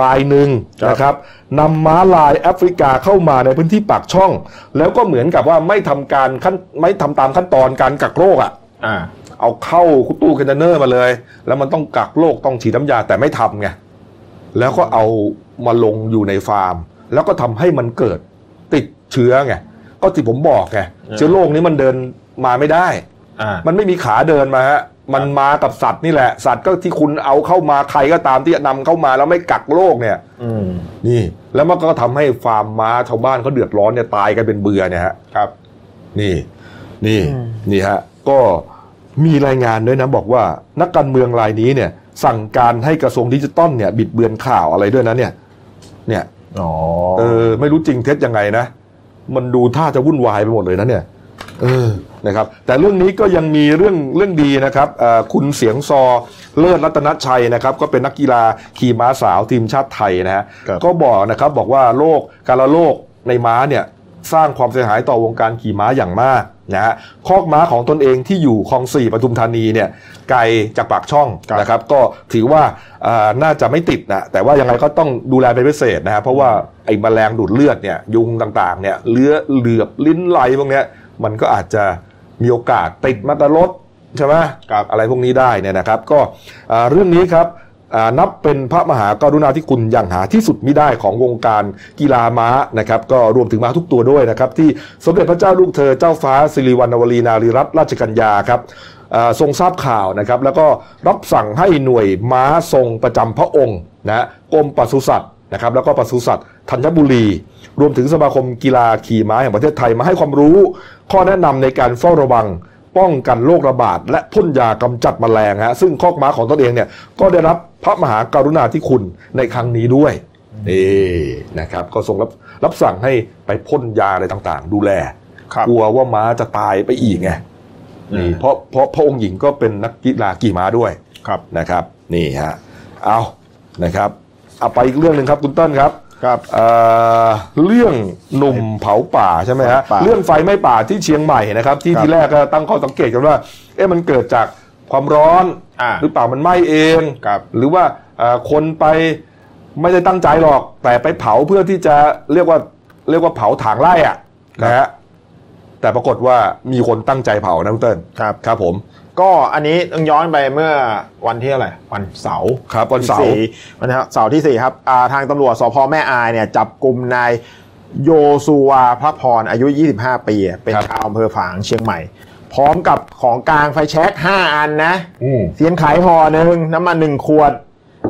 ลายหนึ่งนะครับนำม้าลายแอฟริกาเข้ามาในพื้นที่ปากช่องแล้วก็เหมือนกับว่าไม่ทำการขั้นไม่ทำตามขั้นตอนการกักโรคอ่ะเอาเข้าตู้คอนเทนเนอร์มาเลยแล้วมันต้องกักโรคต้องฉีดน้ำยาแต่ไม่ทำไงแล้วก็เอามาลงอยู่ในฟาร์มแล้วก็ทำให้มันเกิดติดเชื้อไงก็ที่ผมบอกไงเชื้อโรคนี้มันเดินมาไม่ได้มันไม่มีขาเดินมาฮะมันมากับสัตว์นี่แหละสัตว์ก็ที่คุณเอาเข้ามาใครก็ตามที่นำเข้ามาแล้วไม่กักโรคเนี่ยนี่แล้วมันก็ทำให้ฟาร์มม้าชาวบ้านเขาเดือดร้อนเนี่ยตายกันเป็นเบื่อเนี่ยฮะครับนี่นี่นี่ฮะก็มีรายงานด้วยนะบอกว่านักการเมืองรายนี้เนี่ยสั่งการให้กระทรวงดิจิตอลเนี่ยบิดเบือนข่าวอะไรด้วยนะเนี่ยเนี่ยอ๋อเออไม่รู้จริงเท็จยังไงนะมันดูท่าจะวุ่นวายไปหมดเลยนะเนี่ยเออนะครับแต่เรื่องนี้ก็ยังมีเรื่องเรื่องดีนะครับคุณเสียงซอเลิศรัตนชัยนะครับก็เป็นนักกีฬาขี่ม้าสาวทีมชาติไทยนะฮะก็บอกนะครับบอกว่าโรคการละโรคในม้าเนี่ยสร้างความเสียหายต่อวงการขี่ม้าอย่างมากนะฮะคอกม้าของตนเองที่อยู่คลองสี่ปทุมธานีเนี่ยไกลจากปากช่องนะครับก็ถือว่าน่าจะไม่ติดนะแต่ว่ายังไงก็ต้องดูแลเป็นพิเศษนะฮะเพราะว่าไอ้แมลงดูดเลือดเนี่ยยุงต่างๆเนี่ยเลื้อยเหลือบลิ้นไหลพวกเนี้ยมันก็อาจจะมีโอกาสติดมาตรรถใช่ไหมอะไรพวกนี้ได้เนี่ยนะครับก็เรื่องนี้ครับนับเป็นพระมหากรุณาธิคุณอย่างหาที่สุดมิได้ของวงการกีฬาม้านะครับก็รวมถึงม้าทุกตัวด้วยนะครับที่สมเด็จพระเจ้าลูกเธอเจ้าฟ้าสิริวัณวรีนารีรัตนราชกัญญาครับทรงทราบข่าวนะครับแล้วก็รับสั่งให้หน่วยม้าทรงประจำพระองค์นะกรมปศุสัตว์นะครับแล้วก็ปศุสัตว์ธัญบุรีรวมถึงสมาคมกีฬาขี่ม้าแห่งประเทศไทยมาให้ความรู้ข้อแนะนำในการเฝ้าระวังป้องกันโรคระบาดและพ่นยากำจัดแมลงฮะซึ่งคอกม้าของตนเองเนี่ยก็ได้รับพระมหากรุณาธิคุณในครั้งนี้ด้วยนี่นะครับก็ทรงรับรับสั่งให้ไปพ่นยาอะไรต่างๆดูแลกลัวว่าม้าจะตายไปอีกไงนี่เพราะเพราะพระองค์หญิงก็เป็นนักกีฬาขี่ม้าด้วยนะครับนี่ฮะเอานะครับเอาไปอีกเรื่องนึงครับคุณต้นครับครับเรื่องหนุ่มเผาป่าใช่ไหมฮะเรื่องไฟไหม้ป่าที่เชียงใหม่นะครับที่ทีแรกก็ตั้งข้อสังเกตกันว่าเอ๊ะมันเกิดจากความร้อนหรือเปล่ามันไหม้เองหรือว่าคนไปไม่ได้ตั้งใจหรอกแต่ไปเผาเพื่อที่จะเรียกว่าเรียกว่าเผาถางไร่อ่ะนะฮะแต่ปรากฏว่ามีคนตั้งใจเผานะคุณเติ้ลครับครับผมก็อันนี้ต้องย้อนไปเมื่อวันที่อะไรวันเสาร์ครับวันเสาร์วันเสาร์ที่สี่ครับทางตำรวจสภ.แม่อายเนี่ยจับกลุ่มนายโยซูวาพระพรอายุยี่สิบห้าปีเป็นชาวอำเภอฝางเชียงใหม่พร้อมกับของกลางไฟแช็กห้าอันนะเสียนไขห่อหนึ่งน้ำมันหนึ่งขวด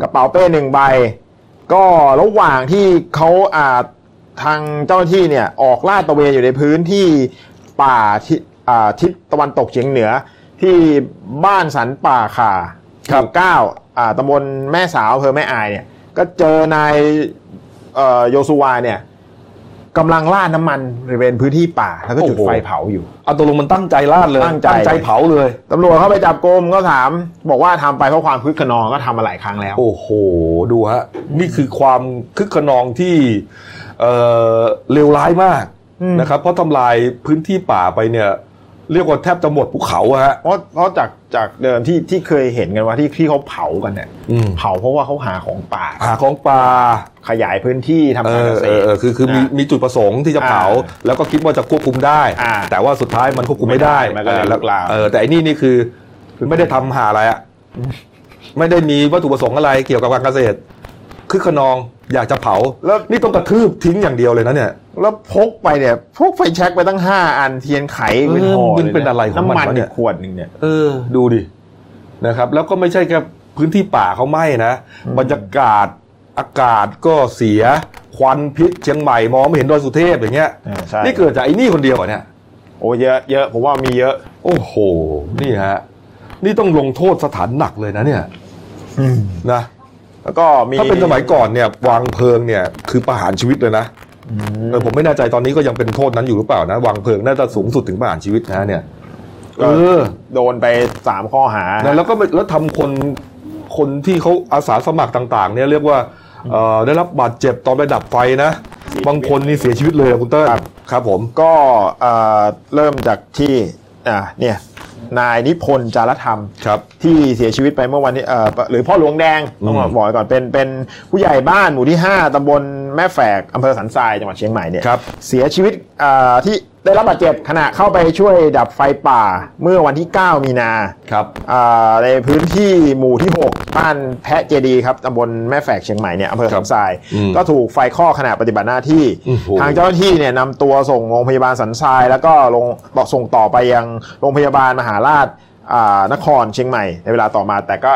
กระเป๋าเป้หนึ่งใบก็ระหว่างที่เขาทางเจ้าหน้าที่เนี่ยออกลาดตระเวนอยู่ในพื้นที่ป่าทิศตะวันตกเฉียงเหนือที่บ้านสันป่าขาหมู่เก้าตำบลแม่สาวอำเภอแม่อายเนี่ยก็เจอนายโยซูวาเนี่ยกำลังราดน้ำมันบริเวณพื้นที่ป่าแล้วก็จุดไฟเผาอยู่เอาตกลงมันตั้งใจราดเลยตั้งใจเผาเลยตำรวจเข้าไปจับกุมก็ถามบอกว่าทำไปเพราะความคึกขนองก็ทำมาหลายครั้งแล้วโอ้โหดูฮะนี่คือความคึกขนองที่เลวร้ายมากนะครับเพราะทำลายพื้นที่ป่าไปเนี่ยเรียกว่าแทบจะหมดภูเขาฮะเพราะเพราะจากจากเดิมที่ที่เคยเห็นกันว่าที่ที่เขาเผากันเนี่ยเผาเพราะว่าเขาหาของป่าหาของป่าขยายพื้นที่ทำการเกษตรคือคือมีมีจุดประสงค์ที่จะเผาแล้วก็คิดว่าจะควบคุมได้แต่ว่าสุดท้ายมันควบคุมไม่ได้แล้วแต่อันนี้นี่คือ ไม่ได้ทำหาอะไรอ่ะไม่ได้มีวัตถุประสงค์อะไรเกี่ยวกับการเกษตรคือขนองอยากจะเผาแล้วนี่ต้องกระทืบทิ้งอย่างเดียวเลยนะเนี่ยแล้วพกไปเนี่ยพกไฟแช็กไปตั้งห้าอันเทียนไขเป็นห่อเลยเป็นอะไรของมันเนี่ยขวดหนึ่งเนี่ยเออดูดินะครับแล้วก็ไม่ใช่แค่พื้นที่ป่าเขาไหม้นะบรรยากาศอากาศก็เสียควันพิษเชียงใหม่มองไม่เห็นดอยสุเทพอย่างเงี้ยนี่เกิดจากไอ้นี่คนเดียวเนี่ยโอ้เยอะเยอะผมว่ามีเยอะโอ้โหนี่ฮะนี่ต้องลงโทษสถานหนักเลยนะเนี่ยนะแล้วก็มีถ้าเป็นสมัยก่อนเนี่ยวางเพลิงเนี่ยคือประหารชีวิตเลยนะแต่ผมไม่แน่ใจตอนนี้ก็ยังเป็นโทษนั้นอยู่หรือเปล่านะวางเพลิงน่าจะสูงสุดถึงประหารชีวิตนะเนี่ยเออโดนไปสามข้อหาแล้วก็แล้วทำคนคนที่เขาอาสาสมัครต่างๆเนี่ยเรียกว่าได้รับบาดเจ็บตอนไปดับไฟนะบางคนนี่เสียชีวิตเลยคุณเต้ยครับผมก็เริ่มจากที่เนี่ยนายนิพนธ์จารธรรมที่เสียชีวิตไปเมื่อวันนี้หรือพ่อหลวงแดงต้องบอกก่อนเป็นเป็นผู้ใหญ่บ้านหมู่ที่ห้าตำบลแม่แฝกอำเภอสันทรายจังหวัดเชียงใหม่เนี่ยเสียชีวิตที่ได้รับบาดเจ็บขณะเข้าไปช่วยดับไฟป่าเมื่อวันที่เก้ามีนาครับในพื้นที่หมู่ที่หกบ้านแพะเจดีครับตำบลแม่แฝกเชียงใหม่เนี่ยอำเภอสันทรายก็ถูกไฟคลอกขณะปฏิบัติหน้าที่ทางเจ้าหน้าที่เนี่ยนำตัวส่งโรงพยาบาลสันทรายแล้วก็ลงส่งต่อไปยังโรงพยาบาลมหาราชนครเชียงใหม่ในเวลาต่อมาแต่ก็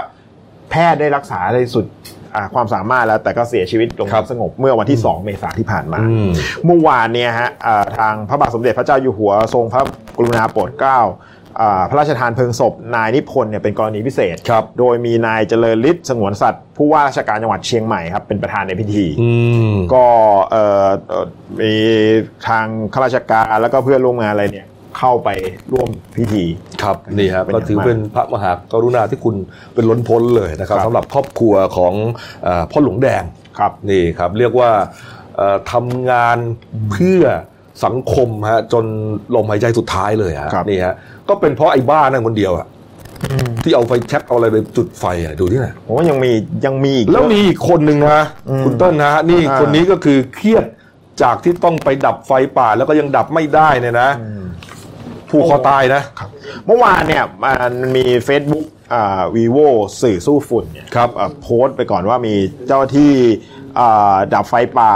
แพทย์ได้รักษาในสุดความสามารถแล้วแต่ก็เสียชีวิตลงสงบเมื่อวันที่สองเมษายนที่ผ่านมาเมื่อวานเนี่ยฮะทางพระบาทสมเด็จพระเจ้าอยู่หัวทรงพระกรุณาโปรดเกล้าพระราชทานเพลิงศพนายนิพนธ์เนี่ยเป็นกรณีพิเศษโดยมีนายเจริญฤทธิ์สงวนสัตว์ผู้ว่าราชการจังหวัดเชียงใหม่ครับเป็นประธานในพิธีก็มีทางข้าราชการแล้วก็เพื่อนร่วมงานอะไรเนี่ยเข้าไปร่วมพิธีครับนี่ครับก็ถือเป็นพระมหากรุณาธิคุณเป็นล้นพ้นเลยนะครับสำหรับครอบครัวของพ่อหลวงแดงครับนี่ครับเรียกว่าทำงานเพื่อสังคมฮะจนลมหายใจสุดท้ายเลยฮะนี่ฮะก็เป็นเพราะไอ้บ้านั่นคนเดียวอะที่เอาไฟแช็กเอาอะไรไปจุดไฟอะดูที่ไหนผมว่ายังมียังมีอีกแล้วมีอีกคนหนึ่งนะคุณเติ้ลนะฮะนี่คนนี้ก็คือเครียดจากที่ต้องไปดับไฟป่าแล้วก็ยังดับไม่ได้เนี่ยนะผูกคอตายนะเมื่อวานเนี่ยมันมี Facebook อ่า Vivo สื่อสู้ฝุ่นเนี่ยครับโพสต์ไปก่อนว่ามีเจ้าที่ดับไฟป่า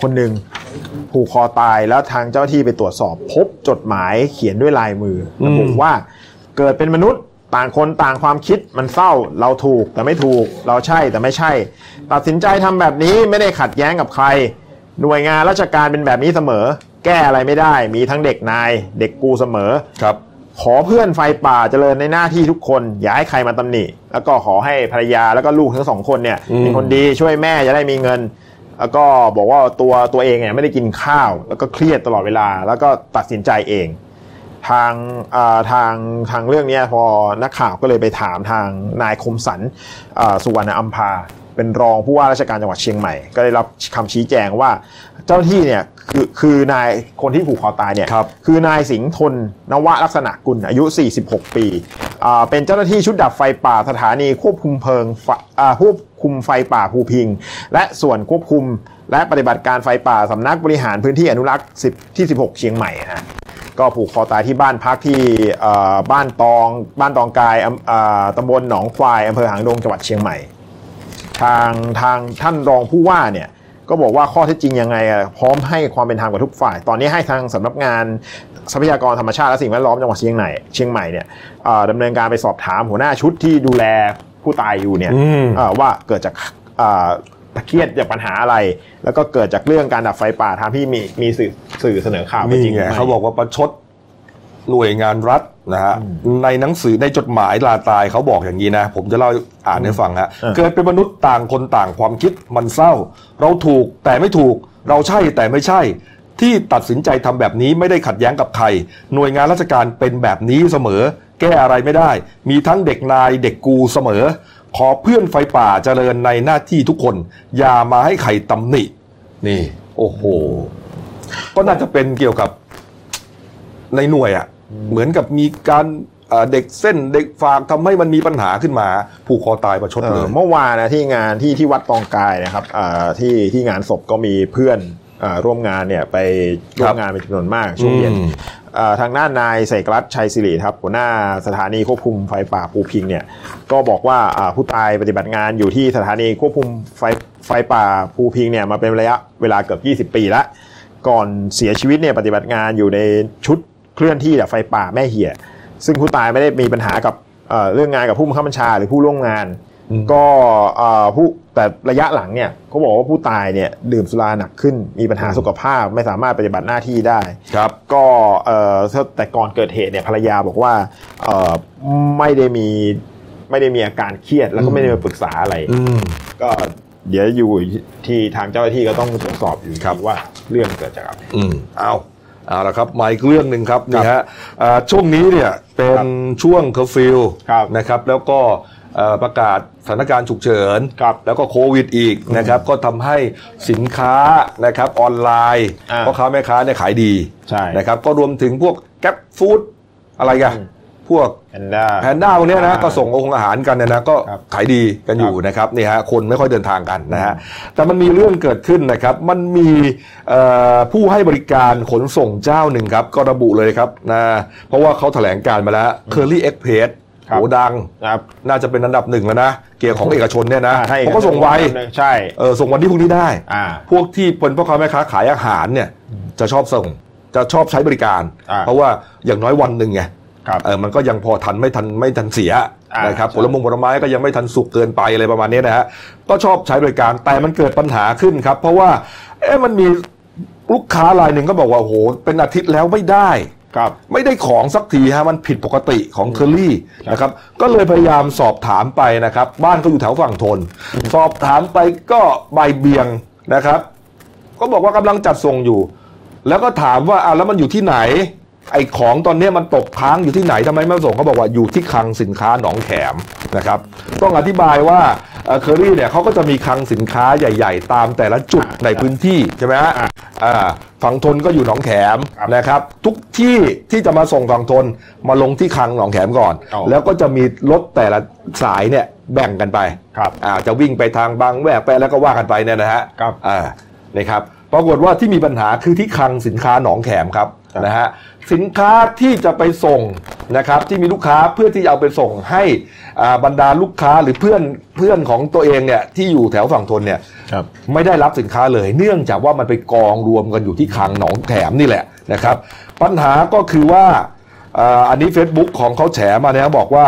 คนหนึ่งผูกคอตายแล้วทางเจ้าที่ไปตรวจสอบพบจดหมายเขียนด้วยลายมือระบุว่าเกิดเป็นมนุษย์ต่างคนต่างความคิดมันเศร้าเราถูกแต่ไม่ถูกเราใช่แต่ไม่ใช่ตัดสินใจทำแบบนี้ไม่ได้ขัดแย้งกับใครหน่วยงานราชการเป็นแบบนี้เสมอแก้อะไรไม่ได้มีทั้งเด็กนายเด็กกูเสมอครับขอเพื่อนไฟป่าเจริญในหน้าที่ทุกคนอย่าให้ใครมาตำหนิแล้วก็ขอให้ภรรยาแล้วก็ลูกทั้งสองคนเนี่ยเป็นคนดีช่วยแม่จะได้มีเงินแล้วก็บอกว่าตัวตัวเองเนี่ยไม่ได้กินข้าวแล้วก็เครียดตลอดเวลาแล้วก็ตัดสินใจเองทางทางทางเรื่องนี้พอนักข่าวก็เลยไปถามทางนายคมสันสุวรรณอัมพาเป็นรองผู้ว่าราชการจังหวัดเชียงใหม่ก็ได้รับคำชี้แจงว่าเจ้าที่เนี่ยคือคือนายคนที่ผูกคอตายเนี่ย ค, คือนายสิงห์ทนนวะลักษณะกุลอายุสี่สิบหกปีเป็นเจ้าหน้าที่ชุดดับไฟป่าสถานีควบคุมเพลิงควบคุมไฟป่าภูพิงและส่วนควบคุมและปฏิบัติการไฟป่าสำนักบริหารพื้นที่อนุรักษ์ที่สิบหกเชียงใหม่นะก็ผูกคอตายที่บ้านพักที่บ้านตองบ้านตองกายตำบลหนองควายอำเภอหางดงจังหวัดเชียงใหม่ทางทางท่านรองผู้ว่าเนี่ยก็บอกว่าข้อเท็จจริงยังไงพร้อมให้ความเป็นธรรมกับทุกฝ่ายตอนนี้ให้ทางสำนักงานทรัพยากรธรรมชาติและสิ่งแวดล้อมจังหวัดเชียงใหม่เชียงใหม่เนี่ยดำเนินการไปสอบถามหัวหน้าชุดที่ดูแลผู้ตายอยู่เนี่ยว่าเกิดจากเครียดจากปัญหาอะไรแล้วก็เกิดจากเรื่องการดับไฟป่าทางที่มีมีสื่อสื่อเสนอข่าวไปจริงไหมเขาบอกว่าประชดหน่วยงานรัฐนะฮะในหนังสือในจดหมายลาตายเขาบอกอย่างนี้นะผมจะเล่าอ่านให้ฟังฮะเกิดเป็นมนุษย์ต่างคนต่างความคิดมันเศร้าเราถูกแต่ไม่ถูกเราใช่แต่ไม่ใช่ที่ตัดสินใจทำแบบนี้ไม่ได้ขัดแย้งกับใครหน่วยงานราชการเป็นแบบนี้เสมอแก้อะไรไม่ได้มีทั้งเด็กนายเด็กกูเสมอขอเพื่อนไฟป่าเจริญในหน้าที่ทุกคนอย่ามาให้ใครตำหนินี่โอ้โหก็น่าจะเป็นเกี่ยวกับในหน่วยอ่ะเหมือนกับมีการเด็กเส้นเด็กฝากทำให้มันมีปัญหาขึ้นมาผูกคอตายประชดเลยเมื่อวานนะที่งานที่ที่วัดตองกายนะครับที่ที่งานศพก็มีเพื่อน ร่วมงานเนี่ยไปร่วมงานเป็นจำนวนมากช่วงเย็นทางด้านนายไสกรัตน์ชัยสิริครับหัวหน้าสถานีควบคุมไฟป่าภูพิงเนี่ยก็บอกว่าผู้ตายปฏิบัติงานอยู่ที่สถานีควบคุมไฟไฟป่าภูพิงเนี่ยมาเป็นระยะเวลาเกือบยี่สิบปีละก่อนเสียชีวิตเนี่ยปฏิบัติงานอยู่ในชุดเคลื่อนที่ดับไฟป่าแม่เหี่ยซึ่งผู้ตายไม่ได้มีปัญหากับ เ, เรื่องงานกับผู้บังคับบัญชาหรือผู้ร่วมงานก็ผู้แต่ระยะหลังเนี่ยเขาบอกว่าผู้ตายเนี่ยดื่มสุราหนักขึ้นมีปัญหาสุขภาพไม่สามารถปฏิบัติหน้าที่ได้ครับก็แต่ก่อนเกิดเหตุเนี่ยภรรยาบอกว่าไม่ได้มีไม่ได้มีอาการเครียดแล้วก็ไม่ได้มาปรึกษาอะไรก็เดี๋ยวอยู่ที่ทางเจ้าหน้าที่ก็ต้องตรวจสอบอยู่ครับว่าเรื่องเกิดจากอะไรเอาเอาละครับมาอีกเรื่องนึงครับนี่ฮะช่วงนี้เนี่ยเป็นช่วงเคอร์ฟิวนะครับแล้วก็ประกาศสถานการณ์ฉุกเฉินแล้วก็โควิดอีกนะครับก็ทำให้สินค้านะครับออนไลน์พ่อค้าแม่ค้าเนี่ยขายดีนะครับก็รวมถึงพวกแก๊ปฟู้ดอะไรกันพวกแพนด้าพวกนี้นะก็ส่งองค์อาหารกันนะก็ขายดีกันอยู่นะครับนี่ฮะคนไม่ค่อยเดินทางกันนะฮะแต่มันมีเรื่องเกิดขึ้นนะครับมันมีผู้ให้บริการขนส่งเจ้าหนึ่งครับก็ระบุเลยครับนะเพราะว่าเขาแถลงการมาแล้ว Curly Expressโหดังน่าจะเป็นอันดับหนึ่งแล้วนะเกียร์ของเอกชนเนี่ยนะเขาก็ส่งไวใช่เออส่งวันที่พวกนี้ได้พวกที่เป็นพ่อค้าแม่ค้าขายอาหารเนี่ยจะชอบส่งจะชอบใช้บริการเพราะว่าอย่างน้อยวันหนึ่งไงเออมันก็ยังพอทันไม่ทันไม่ทันเสียนะครับผลมงผลไม้ก็ยังไม่ทันสุกเกินไปอะไรประมาณนี้นะฮะก็ชอบใช้บริการแต่มันเกิดปัญหาขึ้นครับเพราะว่าเอ๊ะมันมีลูกค้ารายหนึ่งก็บอกว่าโอ้โหเป็นอาทิตย์แล้วไม่ได้ไม่ได้ของสักทีฮะมันผิดปกติของเคอรี่นะครับก็เลยพยายามสอบถามไปนะครับบ้านก็อยู่แถวฝั่งทนสอบถามไปก็บ่ายเบี่ยงนะครับก็บอกว่ากำลังจัดส่งอยู่แล้วก็ถามว่าอ่ะแล้วมันอยู่ที่ไหนไอ้ของตอนนี้มันตกค้างอยู่ที่ไหนทำไมไม่ส่งเขาบอกว่าอยู่ที่คลังสินค้าหนองแขมนะครับต้องอธิบายว่าเคอรี่เนี่ยเขาก็จะมีคลังสินค้าใหญ่ๆตามแต่ละจุดในพื้นที่ใช่ไหมฮะฝั่งทนก็อยู่หนองแขมนะครับทุกที่ที่จะมาส่งฝั่งทนมาลงที่คลังหนองแขมก่อนแล้วก็จะมีรถแต่ละสายเนี่ยแบ่งกันไปจะวิ่งไปทางบางแวกไปแล้วก็ว่ากันไปเนี่ยนะฮะนะครับปรากฏว่าที่มีปัญหาคือที่คลังสินค้าหนองแขมครับนะฮะสินค้าที่จะไปส่งนะครับที่มีลูกค้าเพื่อที่จะเอาไปส่งให้บรรดาลูกค้าหรือเพื่อนเพื่อนของตัวเองเนี่ยที่อยู่แถวฝั่งทนเนี่ยไม่ได้รับสินค้าเลยเนื่องจากว่ามันไปกองรวมกันอยู่ที่คลังหนองแขมนี่แหละนะครับปัญหาก็คือว่าอันนี้ Facebook ของเขาแฉมาเนี่ยบอกว่า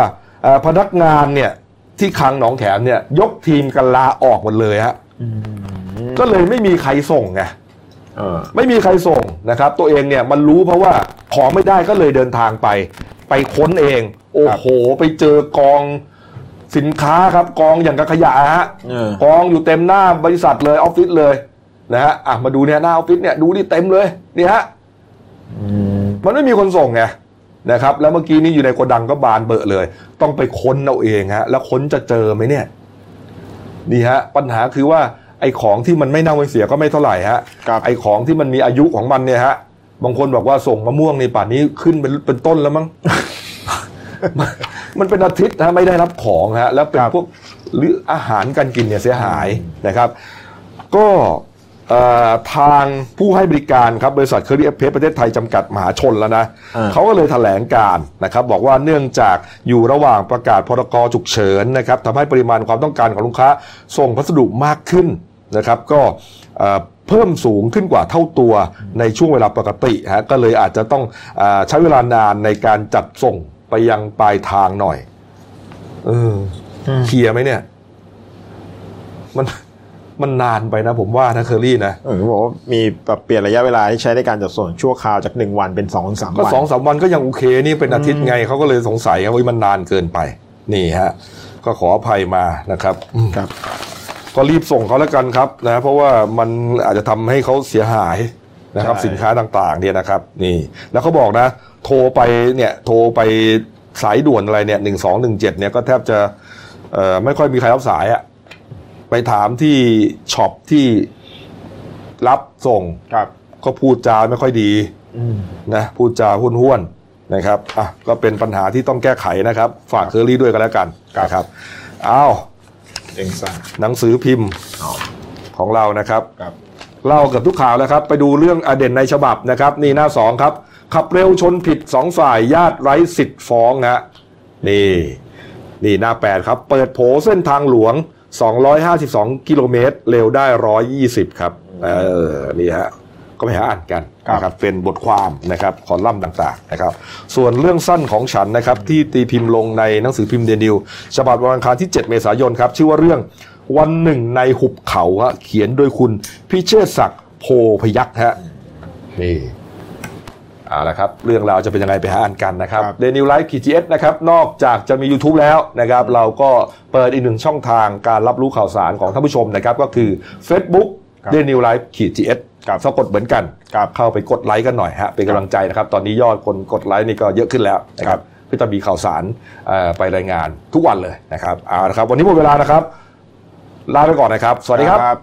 พนักงานเนี่ยที่คลังหนองแขมเนี่ยยกทีมกันลาออกหมดเลยฮะก็เลยไม่มีใครส่งไงไม่มีใครส่งนะครับตัวเองเนี่ยมันรู้เพราะว่าของไม่ได้ก็เลยเดินทางไปไปค้นเองโอ้โหไปเจอกองสินค้าครับกองอย่างกับขยะฮะกองอยู่เต็มหน้าบริษัทเลยออฟฟิศเลยนะฮะอ่ะมาดูเนี่ยหน้าออฟฟิศเนี่ยดูนี่เต็มเลยนี่ฮะมันไม่มีคนส่งไงนะครับแล้วเมื่อกี้นี้อยู่ในโกดังก็บานเบอะเลยต้องไปค้นเอาเองฮะแล้วค้นจะเจอไหมเนี่ยนี่ฮะปัญหาคือว่าไอ้ของที่มันไม่เน่าไม่เสียก็ไม่เท่าไหร่ฮะไอ้ของที่มันมีอายุของมันเนี่ยฮะบางคนบอกว่าส่งมะม่วงในป่านนี้ขึ้นเป็นเป็นต้นแล้วมั้ง มันเป็นอาทิตย์นะไม่ได้รับของฮะแล้วเป็นพวกหรืออาหารการกินเนี่ยเสียหายนะครับก็ทางผู้ให้บริการครับบริษัทเคอรี่เอฟเพสประเทศไทยจำกัดมหาชนแล้วนะเขาก็เลยแถลงการนะครับบอกว่าเนื่องจากอยู่ระหว่างประกาศพรกฉุกเฉินนะครับทำให้ปริมาณความต้องการของลูกค้าส่งพัสดุมากขึ้นนะครับก็เพิ่มสูงขึ้นกว่าเท่าตัวในช่วงเวลาปกติฮะก็เลยอาจจะต้องใช้เวลานานในการจัดส่งไปยังปลายทางหน่อยเออเคลียร์ไหมเนี่ยมันมันนานไปนะผมว่านะเคอรี่นะเออบอกว่ามีปรับเปลี่ยนระยะเวลาที่ใช้ในการจัดส่งชั่วคราวจากหนึ่งวันเป็น สองถึงสาม วันก็ สองถึงสาม วันก็ยังโอเคนี่เป็นอาทิตย์ไงเขาก็เลยสงสัยว่ามันนานเกินไปนี่ฮะก็ขออภัยมานะครับครับก็รีบส่งเขาแล้วกันครับนะเพราะว่ามันอาจจะทำให้เขาเสียหายนะครับสินค้าต่างๆเนี่ยนะครับนี่แล้วเขาบอกนะโทรไปเนี่ยโทรไปสายด่วนอะไรเนี่ยหนึ่งสองหนึ่งเจ็ดเนี่ยก็แทบจะเอ่อไม่ค่อยมีใครรับสายอะไปถามที่ช็อปที่รับส่งก็พูดจาไม่ค่อยดีนะพูดจาห้วนๆนะครับอ่ะก็เป็นปัญหาที่ต้องแก้ไขนะครับฝากเคอรี่ด้วยกันแล้วกันครับอ้าวหนังสือพิมพ์ของเรานะครับ เล่าเกือบทุกข่าวแล้วครับไปดูเรื่องอเด่นในฉบับนะครับนี่หน้าสองครับขับเร็วชนผิดสองฝ่ายญาติไร้สิทธิ์ฟ้องนะนี่นี่หน้าแปดครับเปิดโผเส้นทางหลวงสองร้อยห้าสิบสองกิโลเมตรเร็วได้หนึ่งร้อยยี่สิบครับเออนี่ฮะก็ไปหาอ่านกันนะครับเป็นบทความนะครับคอลัมน์ต่างๆนะครับส่วนเรื่องสั้นของฉันนะครับที่ตีพิมพ์ลงในหนังสือพิมพ์เดนิวฉบับวันอังคารที่เจ็ดเมษายนครับชื่อว่าเรื่องวันหนึ่งในหุบเขาฮะเขียนโดยคุณพิเชษศักดิ์โพพยัคฆ์ฮะนี่เอาละครับเรื่องราวจะเป็นยังไงไปหาอ่านกันนะครับเดนิวไลฟ์ขีดจีเอสนะครับนอกจากจะมี YouTube แล้วนะครับเราก็เปิดอีกหนึ่งช่องทางการรับรู้ข่าวสารของท่านผู้ชมนะครับก็คือ Facebook เดนิวไลฟ์ขีดจีเอสสะกดเหมือนกันเข้าไปกดไลค์กันหน่อยฮะเป็นกำลังใจนะครับตอนนี้ยอดคนกดไลค์นี่ก็เยอะขึ้นแล้วนะครับพี่ตาบีข่าวสารไปรายงานทุกวันเลยนะครับเอาละครับวันนี้หมดเวลานะครับลาไปก่อนนะครับสวัสดีครับ